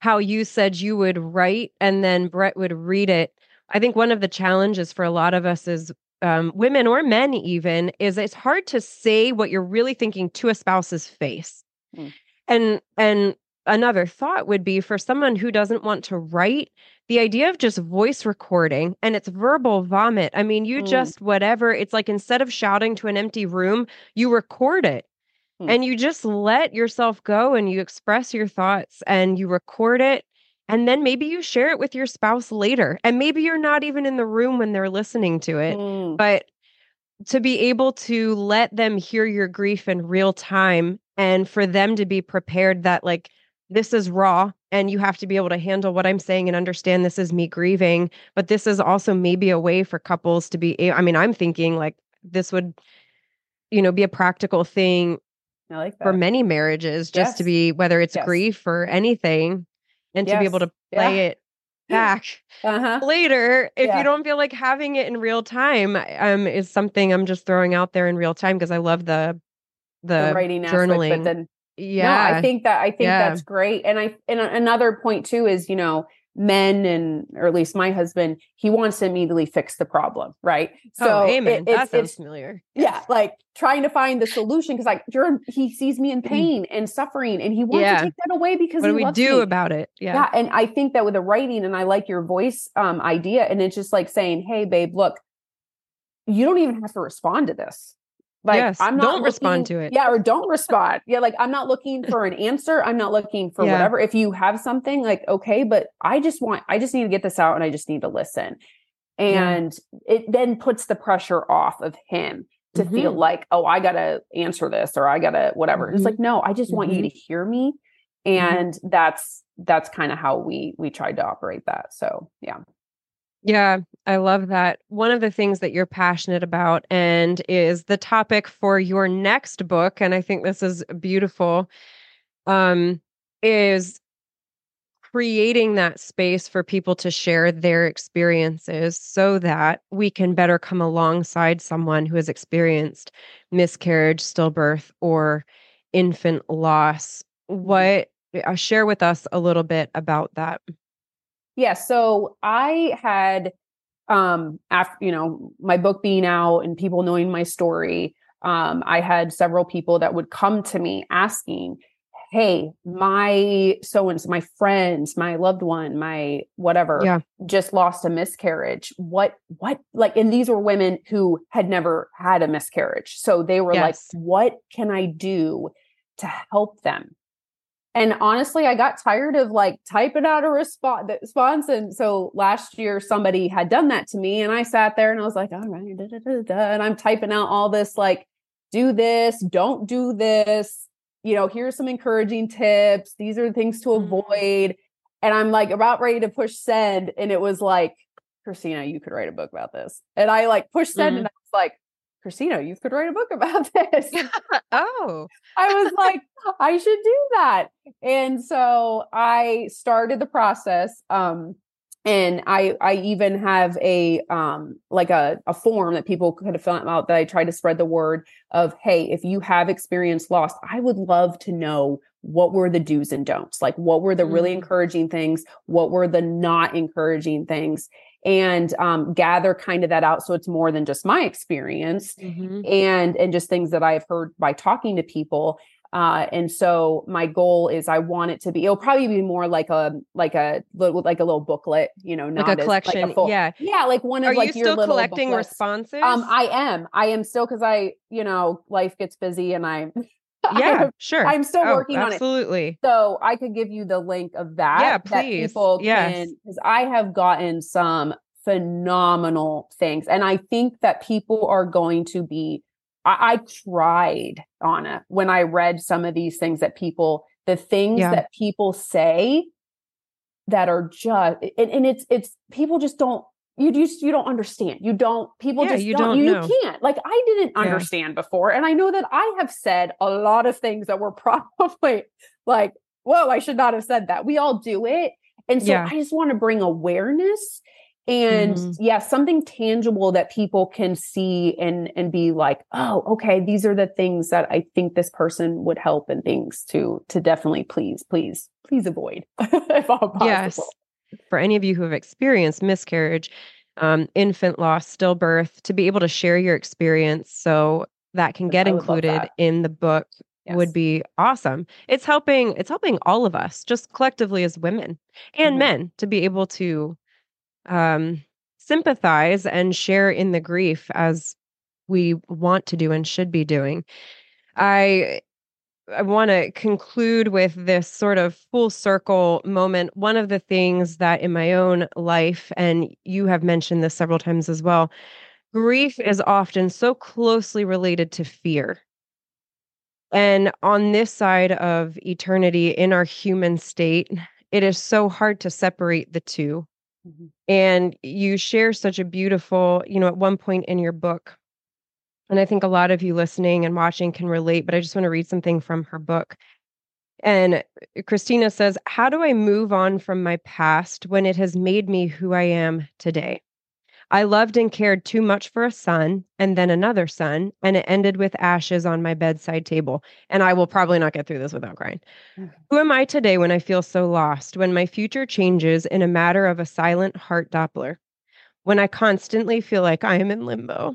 how you said you would write and then Brett would read it. I think one of the challenges for a lot of us is women or men even, is it's hard to say what you're really thinking to a spouse's face. And another thought would be for someone who doesn't want to write, the idea of just voice recording, and it's verbal vomit. I mean, you just whatever, it's like instead of shouting to an empty room, you record it and you just let yourself go and you express your thoughts and you record it. And then maybe you share it with your spouse later. And maybe you're not even in the room when they're listening to it. But to be able to let them hear your grief in real time and for them to be prepared that like, this is raw and you have to be able to handle what I'm saying and understand this is me grieving. But this is also maybe a way for couples to be, I mean, I'm thinking like this would, you know, be a practical thing for many marriages, just to be, whether it's grief or anything. And to be able to play it back later, if you don't feel like having it in real time, is something I'm just throwing out there in real time because I love the writing journaling. Aspect, but then, no, I think that's great. And another point too is, you know, men and or at least my husband, he wants to immediately fix the problem, right? So that sounds familiar. Yeah, like trying to find the solution because like he sees me in pain and suffering, and he wants to take that away because what do we do about it? Yeah, and I think that with the writing, and I like your voice idea, and it's just like saying, "Hey, babe, look, you don't even have to respond to this." Like, I'm not respond to it. Yeah. Or don't respond. Yeah. Like, I'm not looking for an answer. I'm not looking for whatever. If you have something like, okay, but I just need to get this out and I just need to listen. And it then puts the pressure off of him to feel like, oh, I got to answer this or I got to whatever. It's like, no, I just want you to hear me. And that's kind of how we tried to operate that. So, yeah. Yeah, I love that. One of the things that you're passionate about and is the topic for your next book, and I think this is beautiful, is creating that space for people to share their experiences so that we can better come alongside someone who has experienced miscarriage, stillbirth, or infant loss. Share with us a little bit about that. Yeah. So I had, after, you know, my book being out and people knowing my story, I had several people that would come to me asking, hey, my so-and-so, my friends, my loved one, my whatever, just lost a miscarriage. What, like, and these were women who had never had a miscarriage. So they were like, what can I do to help them? And honestly, I got tired of like typing out a response. And so last year, somebody had done that to me and I sat there and I was like, all right, da, da, da, da, and I'm typing out all this like do this, don't do this, you know, here's some encouraging tips. These are things to avoid. And I'm like about ready to push send. And it was like, Christina, you could write a book about this. And I like pushed send and I was like, Christina, you could write a book about this. Oh, I was like, I should do that. And so I started the process. And I even have a form that people could have filled out that I try to spread the word of, hey, if you have experienced loss, I would love to know what were the do's and don'ts. Like, what were the really encouraging things? What were the not encouraging things? And gather kind of that out. So it's more than just my experience and just things that I've heard by talking to people. And so my goal is I want it to be, it'll probably be more like a little booklet, you know, not like a collection. Like a full, yeah. Like one of like your little collecting booklets. Responses. I am still, cause I, you know, life gets busy and I'm still working on it. Absolutely. So I could give you the link of that. Yeah, please. That people can, because I have gotten some phenomenal things. And I think that people are going to be, I tried, Anna, when I read some of these things that people, the things that people say that are just, and it's people just don't, you don't understand. You don't, people just don't know. You can't. Like I didn't understand before. And I know that I have said a lot of things that were probably like, whoa, I should not have said that. We all do it. And so I just want to bring awareness and something tangible that people can see and be like, oh, okay, these are the things that I think this person would help and things to definitely please avoid if all possible. Yes. For any of you who have experienced miscarriage, infant loss, stillbirth, to be able to share your experience so that can get included in the book would be awesome. It's helping all of us just collectively as women and men to be able to sympathize and share in the grief as we want to do and should be doing. I want to conclude with this sort of full circle moment. One of the things that in my own life, and you have mentioned this several times as well, grief is often so closely related to fear. And on this side of eternity, in our human state, it is so hard to separate the two. Mm-hmm. And you share such a beautiful, you know, at one point in your book, and I think a lot of you listening and watching can relate, but I just want to read something from her book. And Christina says, "How do I move on from my past when it has made me who I am today? I loved and cared too much for a son and then another son, and it ended with ashes on my bedside table. And I will probably not get through this without crying. Okay. Who am I today when I feel so lost, when my future changes in a matter of a silent heart Doppler, when I constantly feel like I am in limbo?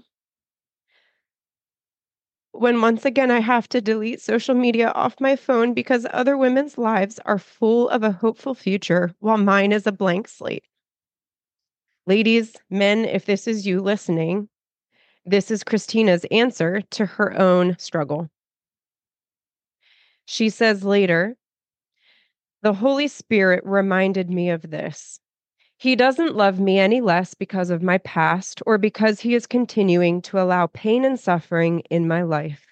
When once again I have to delete social media off my phone because other women's lives are full of a hopeful future while mine is a blank slate." Ladies, men, if this is you listening, this is Christina's answer to her own struggle. She says later, "The Holy Spirit reminded me of this. He doesn't love me any less because of my past or because he is continuing to allow pain and suffering in my life.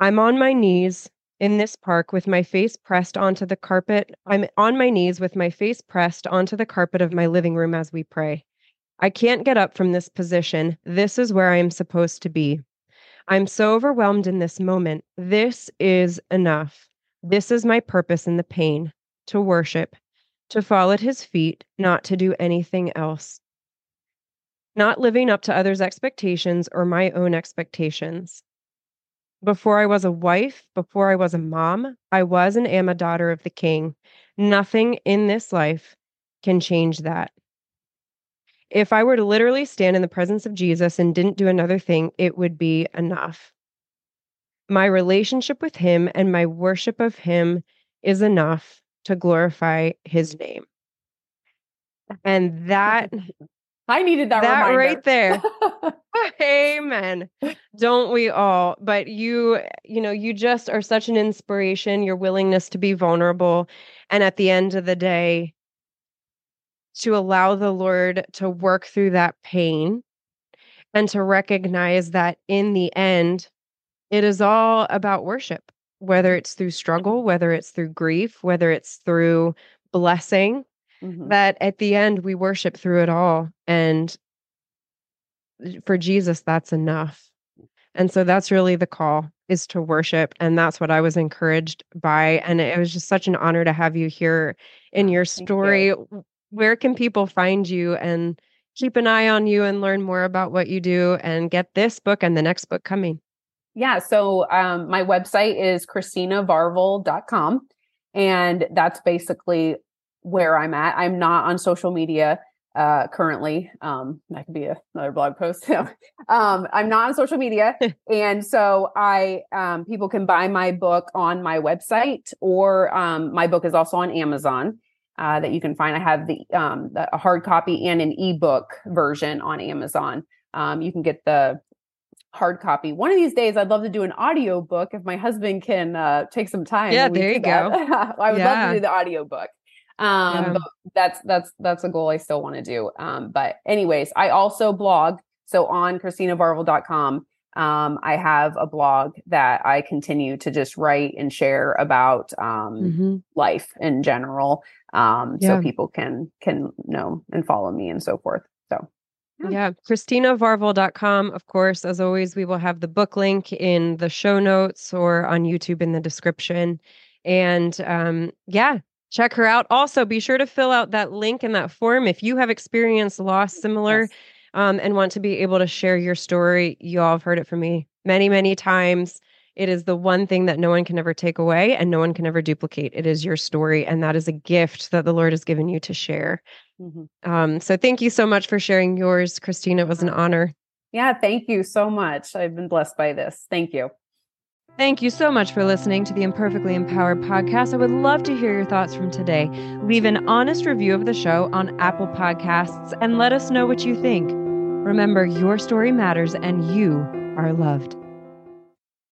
I'm on my knees in this park with my face pressed onto the carpet. I'm on my knees with my face pressed onto the carpet of my living room as we pray. I can't get up from this position. This is where I am supposed to be. I'm so overwhelmed in this moment. This is enough. This is my purpose in the pain, to worship, to fall at his feet, not to do anything else. Not living up to others' expectations or my own expectations. Before I was a wife, before I was a mom, I was and am a daughter of the King. Nothing in this life can change that. If I were to literally stand in the presence of Jesus and didn't do another thing, it would be enough. My relationship with him and my worship of him is enough to glorify his name." And that... I needed that reminder. Right there. Amen. Don't we all? But you know, you just are such an inspiration, your willingness to be vulnerable. And at the end of the day, to allow the Lord to work through that pain and to recognize that in the end, It is all about worship, whether it's through struggle, whether it's through grief, whether it's through blessing, that at the end we worship through it all. And for Jesus, that's enough. And so that's really the call, is to worship. And that's what I was encouraged by. And it was just such an honor to have you here in your story. Where can people find you and keep an eye on you and learn more about what you do and get this book and the next book coming? Yeah. So my website is ChristinaVarvel.com. And that's basically where I'm at. I'm not on social media currently. That could be another blog post. I'm not on social media. And so people can buy my book on my website, or my book is also on Amazon that you can find. I have the hard copy and an ebook version on Amazon. You can get the hard copy. One of these days, I'd love to do an audio book if my husband can take some time. Yeah, there you go. I would love to do the audio book. But that's a goal I still want to do. But anyways, I also blog. So on ChristinaVarvel.com, I have a blog that I continue to just write and share about, life in general. So people can know and follow me and so forth. So yeah. ChristinaVarvel.com. Of course, as always, we will have the book link in the show notes or on YouTube in the description. And, check her out. Also, be sure to fill out that link and that form if you have experienced loss similar and want to be able to share your story. You all have heard it from me many, many times. It is the one thing that no one can ever take away and no one can ever duplicate. It is your story, and that is a gift that the Lord has given you to share. So thank you so much for sharing yours, Christina. It was an honor. Yeah, thank you so much. I've been blessed by this. Thank you. Thank you so much for listening to the Imperfectly Empowered podcast. I would love to hear your thoughts from today. Leave an honest review of the show on Apple Podcasts and let us know what you think. Remember, your story matters and you are loved.